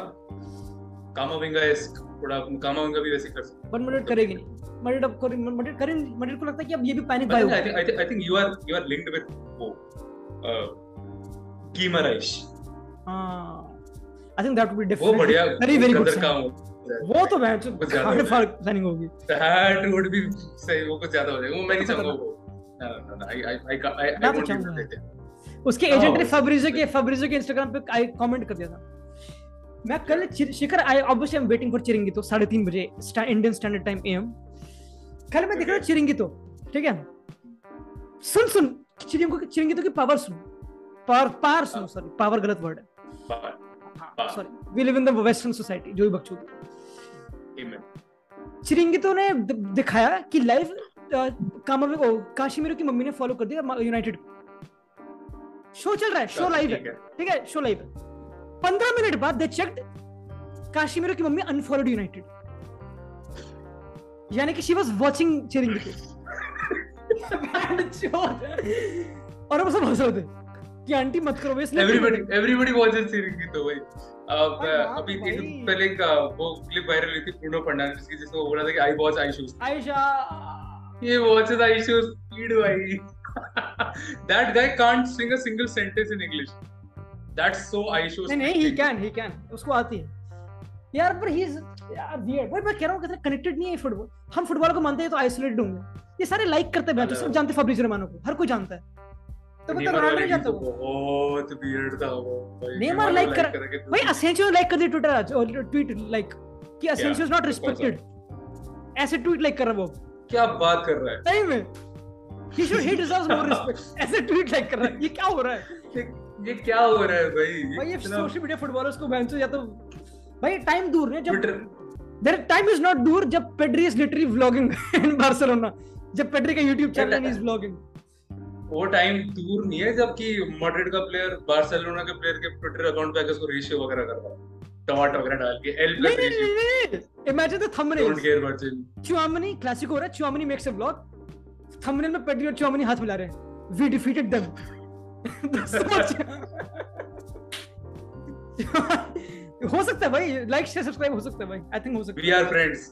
कामाविंगा इज थोड़ा, कामाविंगा भी वैसे कर सकता, बट मडेट करेगी नहीं. मडेट को लगता है कि अब ये भी पैनिक बाय होगा. I think you are linked with वो कीमराइश. हां I think that would be different. Very very good वो तो मैच काफी फर्क प्लानिंग होगी. दैट वुड बी सही, वो कुछ ज्यादा हो जाएगा, वो मैं नहीं समझूंगा. वो आई डोंट थिंक देते उसके एजेंट ने फैब्रिजो के इंस्टाग्राम पे आई कमेंट कर दिया था. मैं कल शिखर I obviously I am waiting for Chiringuito 3:30 बजे इंडियन स्टैंडर्ड टाइम एएम. कल मैं देख रहा हूं चिरिंगितो, ठीक है. सुन चिरिंगितो की पावर सुन, पावर सुन, सॉरी पावर गलत वर्ड है, sorry. We live in the western society जो भी बकचोदी. चिरिंगितो ने दिखाया कि लाइव काशिमीरो की मम्मी ने फॉलो कर दिया यूनाइटेड को. शो चल रहा है, शो लाइव है, ठीक है, शो लाइव है. 15 मिनट बाद दे चेक्ड, काशिमीरो की मम्मी अनफॉलोड यूनाइटेड, यानी कि शी वाज वाचिंग चिरिंगितो. और वो सब हंस रहे थे कि आंटी मत करो, एवरीबॉडी वाचेस चिरिंगितो भाई. अभी पहले एक वो क्लिप वायरल हुई थी पूर्णो पंडाल की, जिसमें वो बोला था कि आई वॉच आई शूज, आयशा ये वॉचेस आई शूज कीड भाई. That guy can't sing a single sentence in English. That's so I shoes. नहीं ही कैन उसको आती है यार, पर ही इज वियर्ड भाई. मैं कह रहा हूं कितना कनेक्टेड नहीं है फुटबॉल. हम फुटबॉल को मानते हैं तो आइसोलेटेड होंगे, ये सारे लाइक करते हैं, सब जानते हैं फैब्रिज़ियो रोमानो को, हर कोई जानता है. बहुत वियर्ड था वो. नेमार लाइक कर भाई, असेंसियो लाइक कर दे ट्विटर आज, और ट्वीट लाइक कि असेंसियो इज नॉट रिस्पेक्टेड, ऐसे ट्वीट लाइक कर रहा है वो. क्या बात कर रहा है सही में, he should he deserves more respect, ऐसे ट्वीट लाइक कर रहा है. ये क्या हो रहा है भाई. ये सोशल मीडिया फुटबॉलर्स को बैंचो, या तो भाई टाइम दूर है जब देयर टाइम इज नॉट दूर, जब Pedri is literally vlogging in Barcelona, जब पेड्री का YouTube चैनल इज व्लॉगिंग. वो टाइम दूर नहीं है जबकि मैड्रिड का प्लेयर बार्सिलोना के प्लेयर के ट्विटर अकाउंट पे आकर उसको रेशियो वगैरह कर रहा है. टमाटर वगैरह डाल के एल पे नहीं imagine the thumbnail don't care about him चुआमनी classic हो रहा है चुआमनी मेक्स अ व्लॉग थंबनेल में पेडी और चुआमनी हाथ मिला रहे हैं वी डिफीटेड देम हो सकता है भाई लाइक शेयर सब्सक्राइब हो सकता है भाई आई थिंक हो सकता है वी आर फ्रेंड्स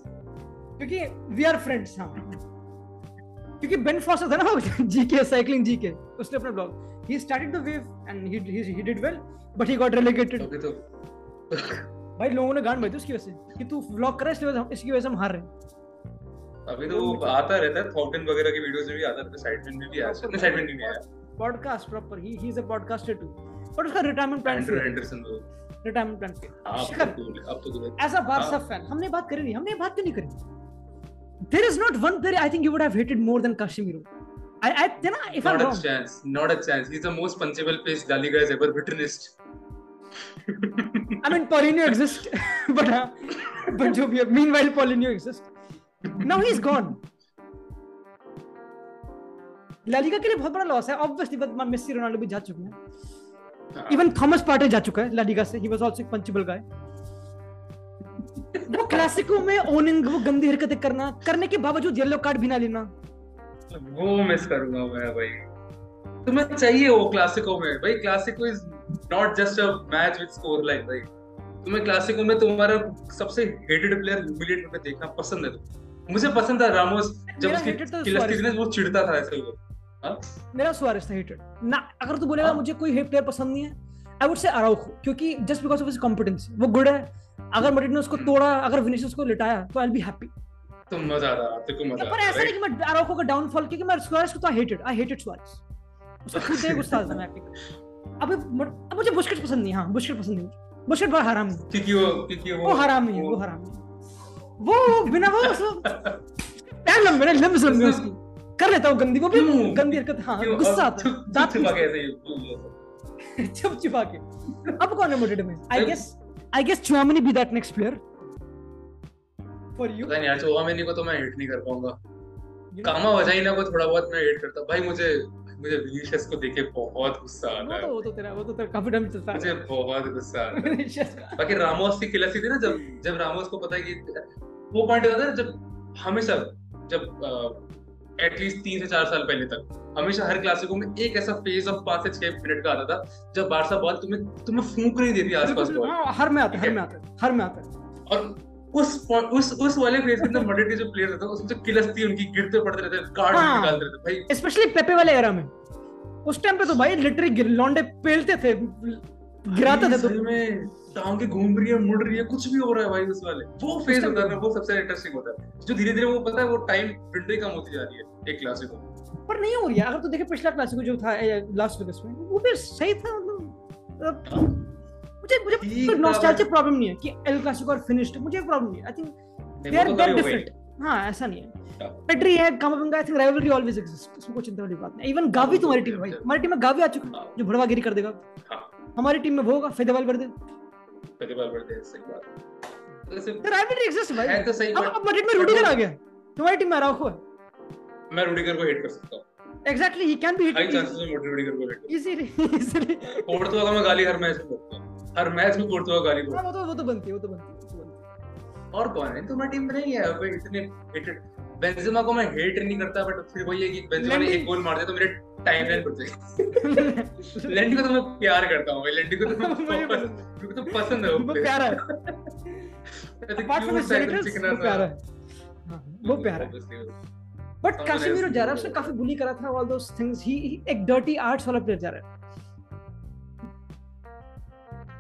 क्योंकि वी आर फ्रेंड्स हां क्योंकि बेन फॉस्टर था ना जीके साइकिलिंग जीके उसने अपना blog he started the wave and he did well but he got relegated तो भाई लोगों ने गान बजाई उसकी वजह से कि तू व्लॉग कर रहा है इसकी वजह से हम हार रहे हैं अभी तो आता रहता है थॉर्टन वगैरह की वीडियोस में भी आता है साइडमैन में भी आया अपने साइडमैन में भी आया podcast proper he is a podcaster too but उसका retirement plan Anderson retirement plan अब तो ऐसा बात सब फैन हमने बात करी नहीं हमने बात क्यों नहीं करी There is not one player I think you would have hated more than Casemiro. I you know, if I'm wrong. Not a chance. He's the most punchable face La Liga has ever witnessed. I mean, Paulinho exists, but jo bhi. Meanwhile, Paulinho exists. Now he's gone. La Liga के लिए बहुत बड़ा loss है. Obviously, but Messi, Ronaldo भी जा चुके हैं. Even Thomas Partey जा चुका है La Liga से. He was also a punchable guy. वो क्लासिको में ओनिंग वो गंदी हरकतें करना करने के बावजूद येलो कार्ड भी ना लेना वो मिस करूंगा मैं भाई तुम्हें चाहिए वो क्लासिको में भाई Clasico is not just a match with score line भाई तुम्हें क्लासिको में तुम्हारा सबसे हेटेड प्लेयर ह्यूमिलिएट होकर देखना पसंद है मुझे पसंद था रामोस जब उसकी किलस्टिकनेस वो चिढ़ता था ऐसे वो मेरा सुआरेस था हेटेड ना अगर तू बोलेगा मुझे कोई प्लेयर पसंद नहीं है आई वुड से अराउखो क्योंकि just because of his competence वो गुड है अगर मरिड ने उसको तोड़ा अगर विनिशियस को लिटाया तो आई विल बी हैप्पी तो मजा आ रहा तेरे को मजा पर ऐसा नहीं कि मैं अराउखो का डाउनफॉल क्योंकि मैं सुआरेस को तो आई हेटेड सुआरेस उसको खुद ही गुस्सा आता मैं अब मुझे बुस्केट पसंद नहीं हां बुस्केट पसंद नहीं बुस्केट बड़ा हरामी है क्योंकि वो हरामी है वो हरामी वो बिना वो पैर लंबे लंबे उसकी कर लेता हूं गंदी वो भी गंदी हरकत हां गुस्सा आता दांत चिपा के ऐसे चुप चिपा के अब कौन है मरिड में I guess Chouameni be that next player for you. नहीं यार Chouameni को तो मैं हिट नहीं कर पाऊंगा. कामा वजाइना को थोड़ा बहुत मैं हिट करता. भाई मुझे विनिशियस को देखे बहुत गुस्सा आता है. वो तो तेरा कॉन्फिडेंस चलता है. मुझे बहुत गुस्सा आता है. बाकी रामोस की किलसी थी ना जब रामोस को पता है कि वो पॉइंट होता है जब हमेशा जब एटलीस्ट 3 से 4 साल पहले तक हमेशा हर क्लासिको में एक ऐसा फेज ऑफ 5 से 6 मिनट का आता था जब बारसा बॉल तुम्हें फूंक नहीं देती आसपास बॉल हर में आता है और उस वाले फेज के अंदर मड्रिड के जो प्लेयर रहते हैं उसमें जो किलस थी उनकी गिरते पड़ते रहते हैं कार्ड निकालते रहते भाई स्पेशली पेपे वाले एरा में उस टाइम पे तो भाई लिटरली लौंडे पेलते थे गिराते थे तो में टांग के घूम रही है मुड़ रही है कुछ भी हो रहा है भाई उस वाले वो फेज होता है वो सबसे इंटरेस्टिंग होता है जो धीरे-धीरे वो पता है वो टाइम विंडो कम होती जा रही है एक क्लासिको पर नहीं हो रही है अगर तू देखे पिछला क्लासिको जो था लास्ट वीक में वो भी सही था मुझे नॉस्टैल्जिया प्रॉब्लम नहीं है कि एल क्लासिको और फिनिश्ड मुझे प्रॉब्लम नहीं है I think they are that different हां ऐसा नहीं है पेड्री है Camavinga I think rivalry always exist इसमें कोई चिंता वाली बात नहीं इवन गावी तुम्हारी टीम भाई हमारी टीम में गावी आ चुका है जो भड़वागिरी कर देगा हमारी टीम में वो होगा फेदेवाल वर्दे सही बात तो सिर्फ राइवलरी एग्जिस्ट भाई है तो सही बात अब मड्रिड में रूडीगर आ गया तुम्हारी टीम में अराउखो है मैं रूडीगर को हिट कर सकता हूं exactly he can be hit I chances में रूडीगर को हिट इजीली पोर्टुगाल में गाली हर मैच में पोर्टुगाल गाली को वो तो बनती है और कौन है तुम्हारी टीम में नहीं है अब इतने हिटेड बेंजेमा को मैं हेट नहीं करता बट फिर वही है कि बेंजेमा ने एक गोल मार दिया तो मेरे टाइमलाइन पर जाएगा लेंडी को तो मैं प्यार करता हूं भाई लेंडी को तो मुझे तो पसंद है वो प्यारा है पार्ट फ्रॉम सेलेक्टर्स प्यारा है वो प्यारा है बट कासिमिरो जा रहा है उसने काफी बुली करा था ऑल दोस थिंग्स ही एक डर्टी आर्ट्स वाला प्लेयर जा रहा है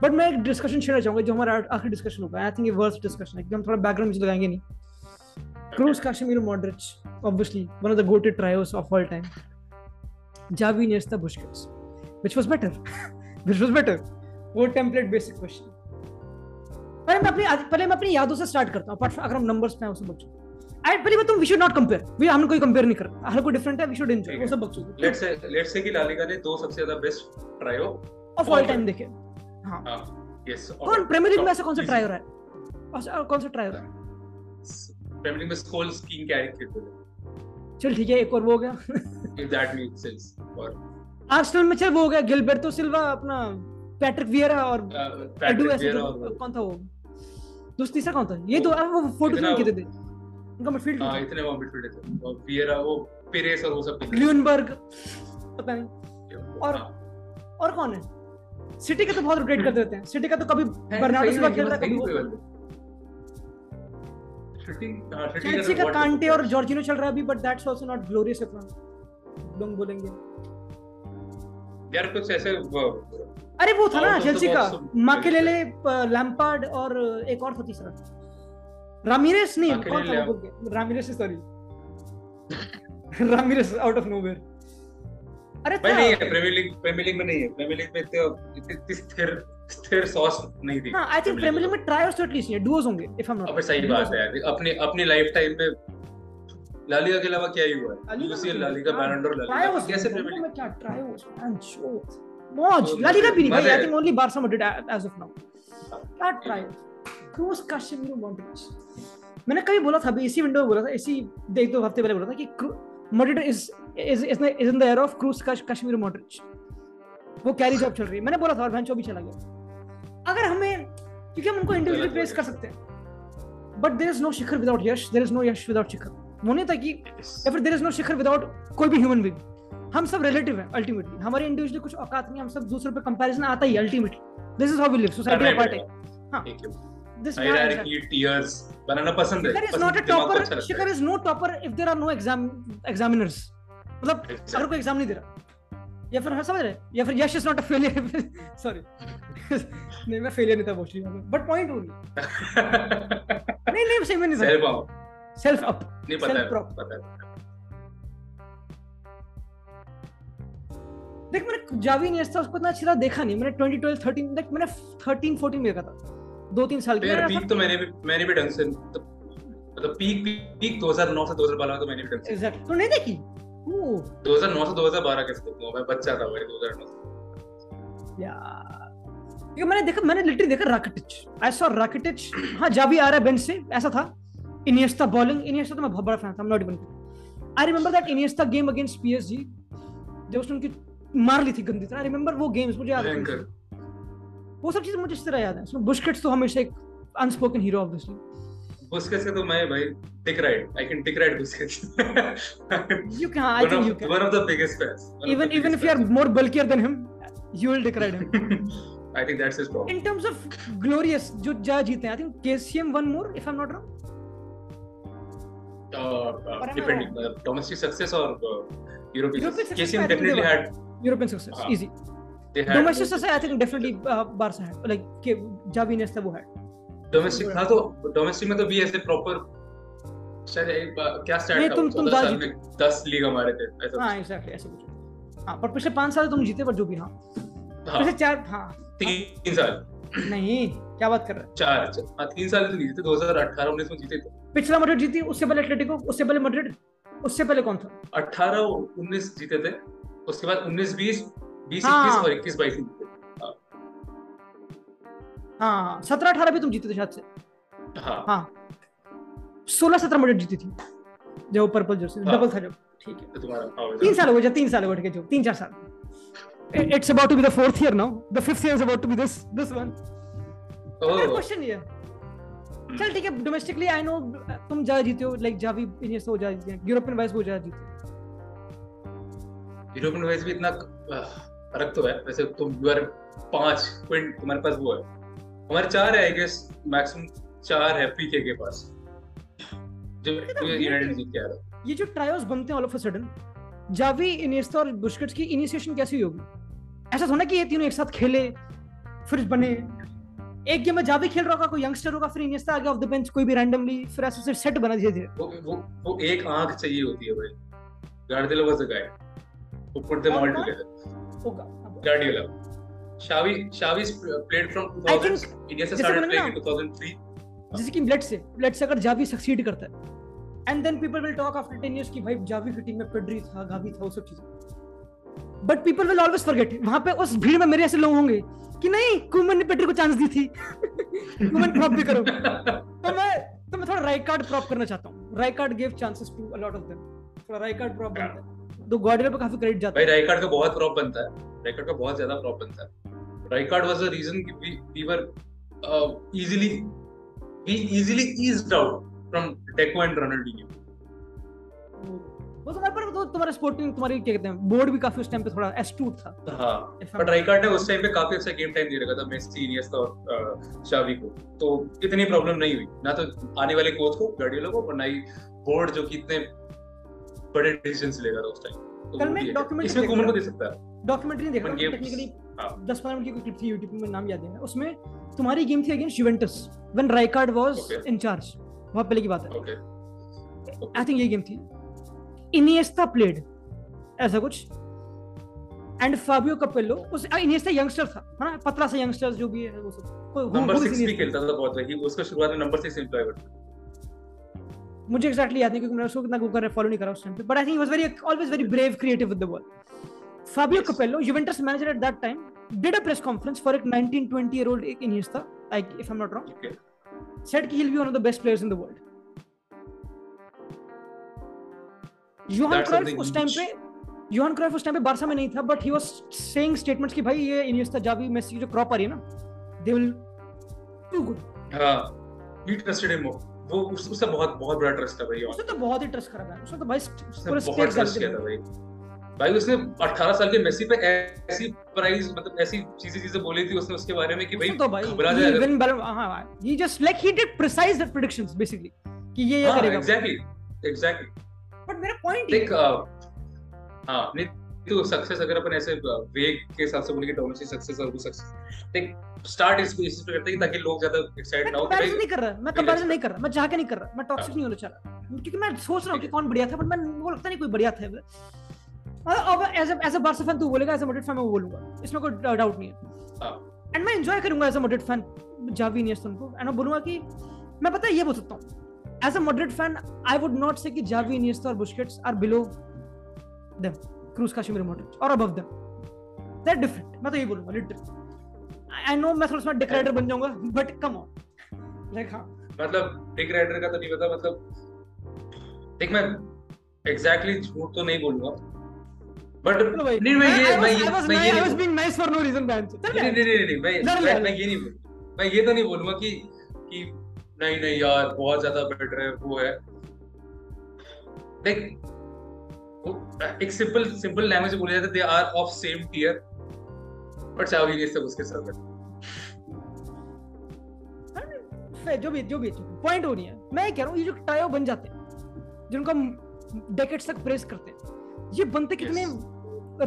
बट मैं एक डिस्कशन शेयर चाहूंगा जो हमारा आखिरी डिस्कशन होगा आई थिंक ये वर्थ डिस्कशन है एकदम थोड़ा बैकग्राउंड से लगाएंगे नहीं Kroos, Casemiro, Modric, obviously one of the goated trios of all time. Xavi, Iniesta, Busquets, which was better. वो template basic question. पहले मैं अपनी यादों से start करता हूँ. Apart from अगर हम numbers पे हैं उसे बच्चों. I पहले बताऊँ we should not compare. भी हमने कोई compare नहीं करना. हर कोई different है. We should enjoy. वो सब बच्चों. Let's say कि La Liga ने 2 सबसे ज़्यादा best trio of all time देखे. हाँ. Yes. कौन Premier League में ऐसा कौन सा trio रहा है? Premier League में स्कोल स्कीम कैरी करते थे चल ठीक है एक और वो हो गया if that makes sense और Arsenal में चल वो हो गया गिलबर्टो सिल्वा अपना पैट्रिक वियरा और एडू ऐसे कौन था वो दोस्त तीसरा कौन था ये दो वो फोटो में कितने थे उनका मिडफील्ड हां इतने वो मिडफील्ड थे और वियरा वो पेरेस और वो सब ल्यूनबर्ग पता नहीं और कौन है सिटी के तो बहुत अपग्रेड कर देते हैं सिटी का तो कभी बर्नार्डो सिल्वा खेलता कभी सिटी का कांटे और जॉर्जिनो चल रहा है अभी but that's also not glorious if हम लोग बोलेंगे यार कुछ ऐसे अरे वो था ना चेल्सी का माकेलेले लैम्पार्ड और एक और था तीसरा रामिरेस नहीं कौन था वो Ramires sorry Ramires out of nowhere अरे भाई नहीं है प्रीमियर लीग में नहीं है प्रीमियर लीग में इतनी स्थिर सॉस नहीं थी हां आई थिंक प्रीमियर लीग में ट्राई और एटलीस्ट ये डुओस होंगे इफ हम नॉट सही बात है यार अपनी लाइफ टाइम में ला लीगा के अलावा क्या ही हुआ है UCL La Liga Ballon d'Or La Liga कैसे प्रीमियर लीग में क्या ट्राई वाज एंड शो मौज ला लीगा भी नहीं I think only Barca Madrid as of now not try Kroos Casemiro montage मैंने कभी बोला था इसी विंडो में बोला था इसी देख दो हफ्ते पहले बोला था कि Modric is in the era of Cruz Casemiro Modric वो कैरी जॉब चल रही है मैंने बोला था और भैंचो भी चला गया अगर हमें क्योंकि हम उनको इंडिविजुअली प्लेस कर सकते हैं but there is no Shikhar without Yash there is no Yash without Shikhar होने तक कि ever there is no Shikhar without कोई भी ह्यूमन बीइंग हम सब रिलेटिव हैं अल्टीमेटली हमारे इंडिविजुअली कुछ औकात नहीं हम सब दूसरों पे कंपैरिजन आता ही ultimately this is how we live society का पार्ट है हां this hierarchy tiers banana pasand hai there is not a topper shikhar is no topper if there are no examiners matlab sir ko exam nahi de raha ya fir samajh rahe ya fir yash is not a failure sorry nahi main failure nahi tha actually but point only nahi nahi same nahi self up nahi pata dekh maine javi ne aisa usko itna achha dekha nahi maine 2012 13 तक मैंने 13 14 में देखा था 2-3 साल के यार peak तो मैंने भी ढंग से मतलब पीक 2009 से 2012 तो मैंने भी ढंग से एग्जैक्ट तो नहीं देखी ओ 2009 से 2012 कैसे देखूं मैं बच्चा था भाई 2009 यार ये मैंने लिटरली देखा राकिटिच आई सॉ राकिटिच हां जा भी आ रहा है बेंच से ऐसा था इनिएस्टा बॉलिंग इनिएस्टा तो मैं बहुत बड़ा फैन था not even I remember that Iniesta game against PSG जब उसने उनकी मार ली थी गंदी तरह आई रिमेंबर वो गेम्स मुझे याद है वो सब चीजें मुझे इस तरह याद है उसमें बुस्केट्स तो हमेशा एक अनस्पोकन हीरो ऑब्वियसली बुस्केट्स से तो मैं भाई tick right I can tick right Busquets you can I think you can one of the biggest fans even if you are more bulkier than him you will tick right him I think that's his problem in terms of glorious जो जा जीते I think KCM one more if I am not wrong depending domestic success और European KCM definitely had European success easy domestic से I think definitely Barca had like Xavi ने वो had domestic था तो domestic में तो भी ऐसे proper शायद क्या स्टैंड था तुम 10 लीग हमारे थे ऐसा हां एग्जैक्टली ऐसा कुछ हां पर पिछले 5 साल तुम जीते पर जो भी हां पिछले 4 हां 3 साल नहीं क्या बात कर रहा है 4 हां 3 साल तो नहीं जीते 2018 19 में जीते थे पिछला मैड्रिड जीती उससे पहले एटलेटिको उससे पहले मैड्रिड उससे पहले कौन था 18 19 जीते थे उसके बाद 19 20 20 21 और 21 22 हां 17-18 भी तुम जीते थे शायद से हां 16-17 मैच जीती थी जब वो पर्पल जर्सी डबल था जब ठीक है तो तुम्हारा 3 साल हो गए 3 साल बैठ के जो 3-4 साल it's about to be the fourth year now the fifth year is about to be this one oh question ये चल ठीक है डोमेस्टिकली आई नो तुम जा जीते हो लाइक जावी इन्हें सो जा जीते हैं यूरोपियन वाइज हो जा जीते हो यूरोपियन वाइज भी इतना फर्क तो है वैसे तुम यू आर 5 पॉइंट तुम्हारे पास वो है हमारे 4 है आई गेस मैक्सिमम 4 है पीके के पास जो यूनाइटेड जीत के आ रहा ये जो ट्रायोस बनते हैं all of a sudden Xavi Iniesta और बुस्केट्स की इनिशिएशन कैसी होगी ऐसा होना कि ये तीनों एक साथ खेले फिर बने एक गेम में जावी खेल रहा होगा कोई यंगस्टर होगा फिर इनिएस्टा आ गया ऑफ द बेंच कोई भी रैंडमली फिर ऐसे से सेट बना धीरे-धीरे वो एक आंख चाहिए होती है भाई Guardiola was a guy who put them all together Guardiola Xavi played from 2000 India se started playing in 2003 जैसे कि let's अगर Xavi succeed करता है and then people will talk after 10 years कि भाई Xavi की टीम में Pedri था Gavi था वो सब चीजें but people will always forget वहां पे उस भीड़ में मेरे ऐसे लोग होंगे कि नहीं कुमन ने Pedri को चांस दी थी कुमन प्रॉप भी करो तो मैं थोड़ा राइकार्ड प्रॉप करना चाहता हूं Rijkaard gave chances to a lot of them थोड़ा राइकार्ड प्रॉप बनता है तो गार्डियोला पे काफी क्रेडिट जाता है भाई राइकार्ड का बहुत प्रॉप बनता है राइकार्ड का बहुत ज्यादा प्रॉप बनता है Rijkaard was the reason we easily eased out from Deco and Ronaldinho. वो समय पर तो तुम्हारे स्पोर्टिंग तुम्हारी क्या कहते हैं बोर्ड भी काफी उस टाइम पे थोड़ा astute था. हाँ, बट राइकार्ड ने उस टाइम पे काफी अच्छा गेम टाइम दे रखा था मेसी, इनिएस्टा और शावी को, तो इतनी प्रॉब्लम नहीं हुई ना तो आने वाले कोच को गार्डियोला को, और ना ही बोर्ड जो कि इतने बड़े डिसीजंस लेगा था उस टाइम. कल मैं डॉक्यूमेंट्री इसमें कुमन को दे सकता है, डॉक्यूमेंट्री देखा टेक्निकली 10-15 मिनट की कोई क्लिप थी YouTube पे, मैं नाम याद नहीं, उसमें तुम्हारी गेम थी against Juventus when Rijkaard was in charge. बहुत पहले की बात है, ओके आई थिंक ये गेम थी. Iniesta played as a coach and Fabio Capello, उस Iniesta youngster था ना, पतला सा youngster जो भी है वो सब नंबर 6 भी खेलता था बहुत, ही उसका शुरुआत में नंबर 6 एम्प्लॉय करता. मुझे एग्जैक्टली याद नहीं क्योंकि मैंने उसको इतना गूगल फॉलो नहीं करा उस टाइम पे, but I think he was very always very brave, creative with the ball. Fabio Capello, Juventus manager at that time, did a press conference for a 19-20 year old Iniesta, like if I'm not wrong, okay, said he will be one of the best players in the world. Johan Cruyff उस time पे Barca में नहीं था, but he was saying statements कि भाई ये Iniesta, Xavi, Messi की जो क्रॉप आ रही है ना, दे विल टू गुड. हां, वी ट्रस्टेड हिम, वो उससे बहुत बहुत बड़ा ट्रस्ट था भाई, उसने तो बहुत ही ट्रस्ट करा था, उसने तो भाई पूरा स्पेस ट्रस्ट किया था भाई उसने 18 साल के मेसी पे ऐसी प्राइस, मतलब ऐसी चीजें बोली थी उसने उसके बारे में कि भाई घबरा जाएगा. हां, he just like he did precise the predictions basically कि ये करेगा. एग्जैक्टली. बट मेरा पॉइंट है हां, नहीं तो सक्सेस अगर अपन ऐसे वेग के हिसाब से बोले कि डोमेस्टिक सक्सेस और वो सक्सेस देख स्टार्ट इस बेसिस पे करते हैं ताकि लोग ज्यादा एक्साइट ना हो. मैं नहीं कर रहा, मैं कंपैरिजन नहीं कर रहा, मैं जा के नहीं कर रहा, मैं टॉक्सिक नहीं होना चाह रहा क्योंकि मैं सोच रहा हूं कि कौन बढ़िया था, बट मैं वो लगता नहीं कोई बढ़िया था. अब एज अ बार्सा फैन तू बोलेगा, एज अ मैड्रिड फैन मैं बोलूंगा, इसमें कोई डाउट नहीं है. एंड मैं एंजॉय करूंगा as a Madrid fan Xavi Iniesta को, एंड मैं बोलूंगा कि मैं पता है ये बोल सकता हूं as a Madrid fan, I would not say that Xavi, Iniesta or Busquets are below them, Kroos, Casemiro, Modric or above them. They're different. मैं तो यही बोलूँगा literally. I know मैं थोड़ा डिक्रेटर बन जाऊँगा, but come on. Like हाँ. मतलब डिक्रेटर का तो नहीं पता, मतलब देख मैं exactly झूठ तो नहीं बोलूँगा, but नहीं मैं I was being nice for no reason man. नहीं मैं ये तो नहीं बोलूँगा कि नहीं यार बहुत ज्यादा बेटर है वो है. देख एक सिंपल लैंग्वेज में बोला जाता है, they are of same tier but Xavi ने सब उसके साथ है. जो भी पॉइंट हो रही है, मैं कह रहा हूं ये जो टायो बन जाते हैं जिनको हम डेकेड्स तक प्रेस करते हैं, ये बनते कितने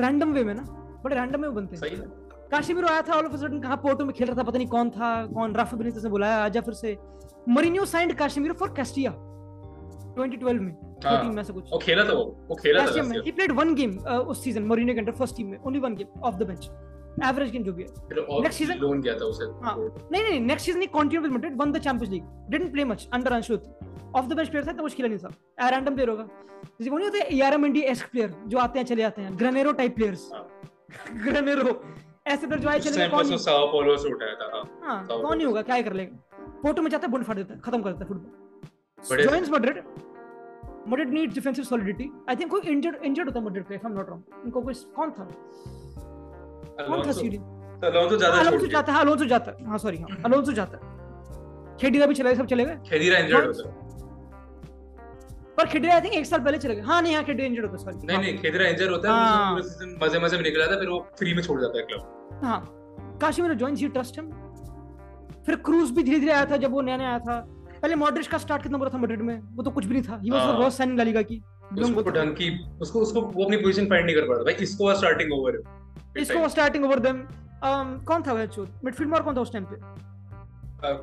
रैंडम वे में ना, बड़े रैंडम में बनते हैं. सही है. काशिमिरो आया था ऑल ऑफ अ सडन, कहां पोर्टो में खेल रहा था, पता नहीं कौन राफा बेनिटेज ने बुलाया आजा फिर से. Mourinho signed Casemiro for Castilla 2012 में, 13 में से कुछ वो खेला था ही प्लेड वन गेम उस सीजन मरिन्यो के अंडर फर्स्ट टीम में, only one game of the bench, average game जो भी है. नेक्स्ट सीजन लोन गया था उसे. हां नहीं next season he continue with Madrid, one the Champions League, didn't play much under Ancelotti, off the bench player था, तो मुश्किल नहीं था, ए रैंडम प्लेयर होगा जैसे वो नहीं होते यारामेंडी एस्क प्लेयर जो आते हैं चले जाते हैं, ग्रेनेरो टाइप प्लेयर्स, ग्रेनेरो ऐसे पर जो आए चले गए, कौन साओ पाउलो से उठाया था. हां, कौन नहीं होगा, क्या कर लेगा, फोटो में जाता है, बुंड फाड़ देता है, खत्म कर देता है football. Joins Madrid needs defensive solidity. I think कोई इंजर्ड होता मैड्रिड पे, if I am not wrong, इनको कोई कौन था सीरीज अलोंसो जाता है हां अलोंसो जाता है, खेडीरा भी चला गया, सब चले गए, खेडीरा इंजर्ड होता है, पर खेडीरा आई थिंक एक साल पहले चला गया. हां नहीं हां खेडीरा इंजर्ड होता है, सॉरी नहीं खेडीरा इंजर्ड होता है, पूरा सीजन मजे में निकला था, फिर वो फ्री में छोड़ जाता है क्लब. हां Casemiro joins, you trust him. फिर क्रूज भी धीरे-धीरे आया था जब वो नया आया था, पहले मॉड्रिच का स्टार्ट कितना बुरा था मैड्रिड में, वो तो कुछ भी नहीं था, he was the worst sign La Liga की, उसको ढंकी उसको वो अपनी पोजीशन फाइंड नहीं कर पा रहा भाई, इसको स्टार्टिंग ओवर देम. कौन था वो मिडफील्ड मार, कौन था उस टाइम पे,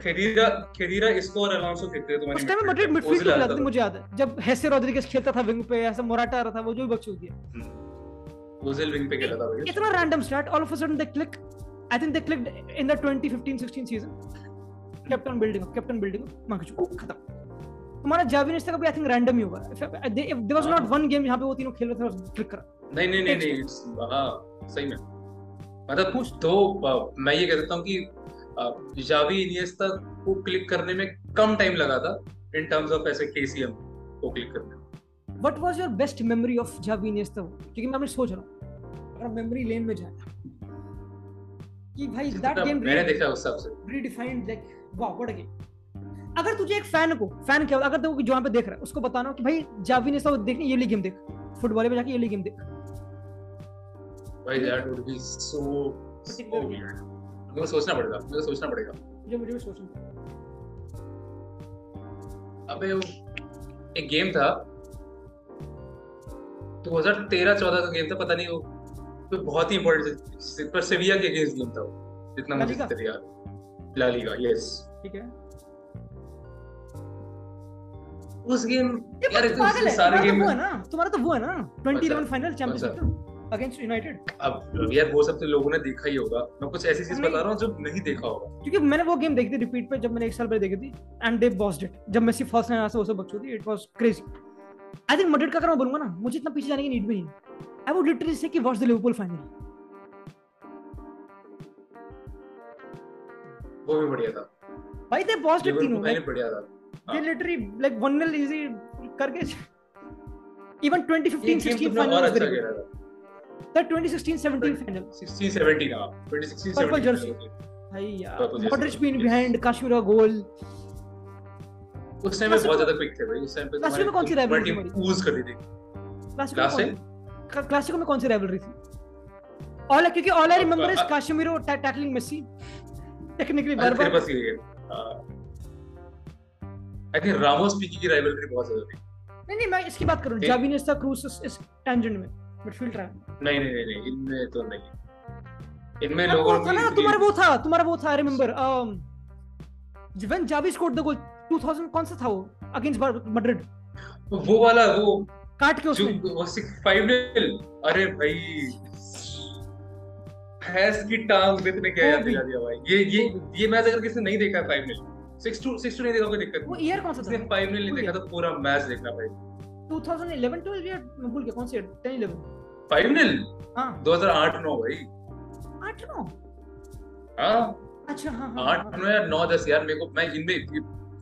खेडीरा इसको और अलोंसो खेलते थे तुम्हारे उस टाइम में मैड्रिड मिडफील्ड खेलता था, मुझे याद है जब हेसे रोड्रिगेज खेलता था विंग पे, ऐसा मोराटा आ रहा था, वो जो भी बक्स हो गया ओजिल विंग पे खेला था भाई, इतना random start, all of a sudden they click. I think they clicked in the 2015-16 season. Kept on building up. मांगो खत्म. तुम्हारा जावी इनिएस्टा का भी I think random ही होगा. If there was not one game यहाँ पे वो तीनों खेल रहे थे क्लिक करा. नहीं हाँ सही में. मतलब कुछ तो मैं ये कह सकता हूँ कि जावी इनिएस्टा को क्लिक करने में कम टाइम लगा था in terms of ऐसे KCM को क्लिक करने. What was your best memory of Xavi Iniesta? क्योंकि मैं अपने सोच रहा हूँ अगर मेमोरी लेन में जाए कि भाई दैट गेम मैंने देखा उस सबसे redefined like wow what a game. अगर तुझे एक फैन क्या अगर देखो जहां पे देख रहा है उसको बताना कि भाई जावी ने सब देखने ये ली गेम देख फुटबॉल पे जाके ये ली गेम देख भाई that would be so similar. मुझे सोचना पड़ेगा जो मुझे भी सोचना। अबे एक गेम था 2013-14 का गेम था पता नहीं वो तो बहुत ही इंपॉर्टेंट पर सेविया के अगेंस्ट गेम था जितना मुझे याद है ला लीगा। यस ठीक है उस गेम यार इतने सारे गेम में ना तुम्हारा तो वो है ना 2011 फाइनल चैंपियंस अगेंस्ट यूनाइटेड। अब यार वो सब तो लोगों ने देखा ही होगा मैं कुछ ऐसी चीज बता रहा हूं जो नहीं देखा होगा क्योंकि मैंने वो गेम देखी थी रिपीट पे जब मैंने एक साल पहले देखी थी एंड दे बॉस्ड इट जब मेसी फर्स्ट टाइम ऐसा वो सब बकचोदी it was crazy. I think Madrid का करना बोलूंगा ना मुझे इतना पीछे जाने की नीड भी नहीं। I would literally say कि watch the Liverpool final. वो भी बढ़िया था। भाई they bossed it तीनों। मैंने बढ़िया था। They literally like 1-0 easy करके even 2015-16 final और अच्छा खेला था। The 2016-17 final. 16-17 हाँ। 2016-17 Purple jersey। भाई यार। Modric being behind, Kashmir का गोल। उस टाइम पे बहुत ज़्यादा quick थे भाई। उस टाइम पे। लास्ट में कौन सी rivalry थी? Ooze कर दी थी। लास्ट में क्लासिको में कौन सी रिवलरी थी? ऑल क्योंकि all I remember is Casemiro tackling Messi technically बर्बाद बस ये आई थिंक रामोस पिकी की रिवलरी बहुत ज्यादा थी। नहीं मैं इसकी बात करूं जावी नेस्ता क्रूस इस टैंजेंट में मिडफील्ड रहा। नहीं इनमें तो नहीं इनमें लोगों ने तुम्हारा वो था आई रिमेंबर जब जावी स्कोर्ड द गोल 2000 कौन सा था वो अगेंस्ट मैड्रिड वो वाला वो काट के उसमें वो 6-5-0 अरे भाई भैंस की टांग में इतने क्या याद दिला दिया भाई। ये मैच अगर किसी ने नहीं देखा 5-0 6-2 नहीं देखा कोई दिक्कत वो ईयर कौन सा था सिर्फ 5-0 नहीं देखा तो पूरा मैच देखना भाई 2011-12 या मैं भूल गया कौन सी 10-11 5-0 हां 2008-9 भाई 8-9 हां अच्छा हां 8-9 या 9-10 यार मेरे को मैं इनमें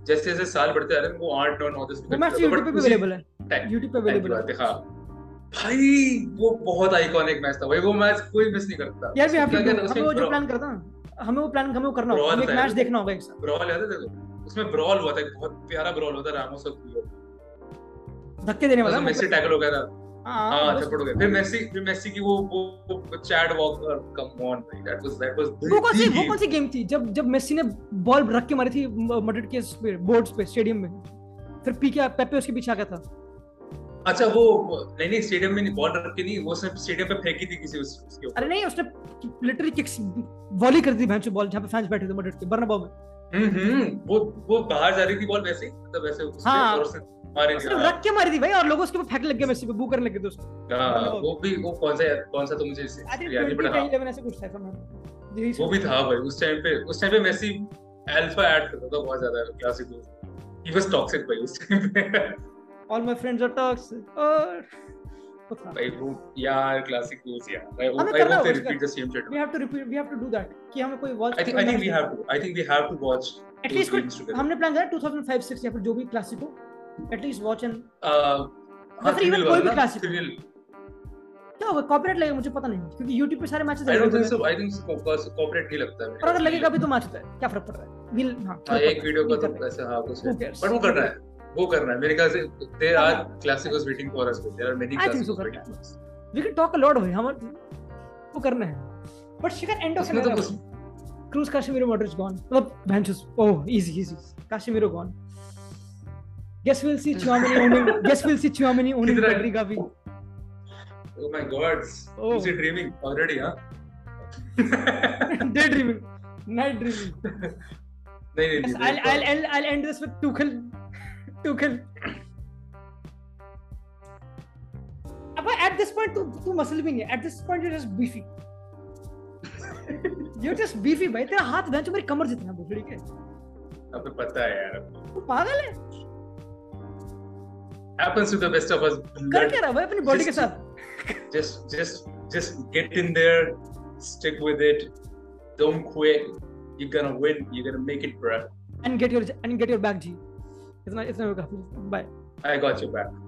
जैसे जैसे साल बढ़ते जा रहे हैं वो 8-9-10 पे YouTube पे अवेलेबल है हां भाई वो बहुत आइकॉनिक मैच था भाई वो मैच कोई मिस नहीं करता यार भी आप वो जो प्लान करता हमें वो करना होगा एक मैच देखना होगा एक साथ ब्रॉल याद है देखो उसमें ब्रॉल हुआ था बहुत प्यारा ब्रॉल हुआ था रामोस और क्लियो धक्के देने वाला मेसी टैकल हो गया था हां चपड़ हो गया फिर मेसी की वो चैट वॉकर कम ऑन भाई दैट वाज वो कौन सी गेम थी जब मेसी ने बॉल रख के मारी थी मड्रिड के बोर्ड्स पे स्टेडियम में फिर पीके पेपे उसके पीछे आ गया था। अच्छा वो नहीं स्टेडियम में नहीं बॉल रख के नहीं वो सिर्फ स्टेडियम पे फेंकी थी किसी उसके ऊपर अरे नहीं उसने लिटरली किक्स वॉली कर दी भैंस बॉल जहां पे फैंस बैठे थे मड्रिड के बर्नाबाउ में वो बाहर जा रही थी बॉल वैसे मतलब वैसे उसके और उसने मारी थी रख के मारी थी भाई और लोग उसके पे फेंक लग गए मेसी पे बू करने लगे थे उसको वो कौन सा तो मुझे याद नहीं पड़ रहा 11 ऐसे कुछ था समथिंग वो भी था भाई उस टाइम पे मेसी अल्फा ऐड करता था बहुत ज्यादा क्लासिक he was toxic भाई उस टाइम पे all my friends are toxic और भाई वो यार क्लासिक रूल्स यार भाई वो फिर repeat the same shit we have to do that कि हमें कोई watch I think we have to watch at least हमने प्लान किया 2005-6 या फिर जो भी Clasico at least watch and मतलब even कोई भी क्लासिको क्या होगा कॉपीराइट लगेगा मुझे पता नहीं क्योंकि YouTube पे सारे मैचेस I think कॉपीराइट नहीं लगता है और अगर लगेगा भी तो मैच होता है क्या फर्क पड़ रहा है विल हां एक वीडियो का तो ऐसे हां कुछ पर वो करना है मेरे ख्याल से there are clasicos waiting for us there are many clasicos we can talk a lot भाई हम वो करना है but Shikhar and of Kroos Casemiro Modric's gone मतलब benches oh easy Casemiro gone guess we'll see Tchouaméni owning Pedri Gavi oh my god oh. Is he dreaming already huh daydreaming night dreaming no, I'll end this with Tuchel but at this point tu muscle bhi nahi at this point you're just beefy bhai tera haath bench meri kamar jitna bol theek hai ab pata hai yaar tu pagal hai happens to the best of us kar kya raha bhai apni body ke sath just get in there stick with it don't quit you're going to win you're going to make it bro and get your back G it's not okay bye I got your back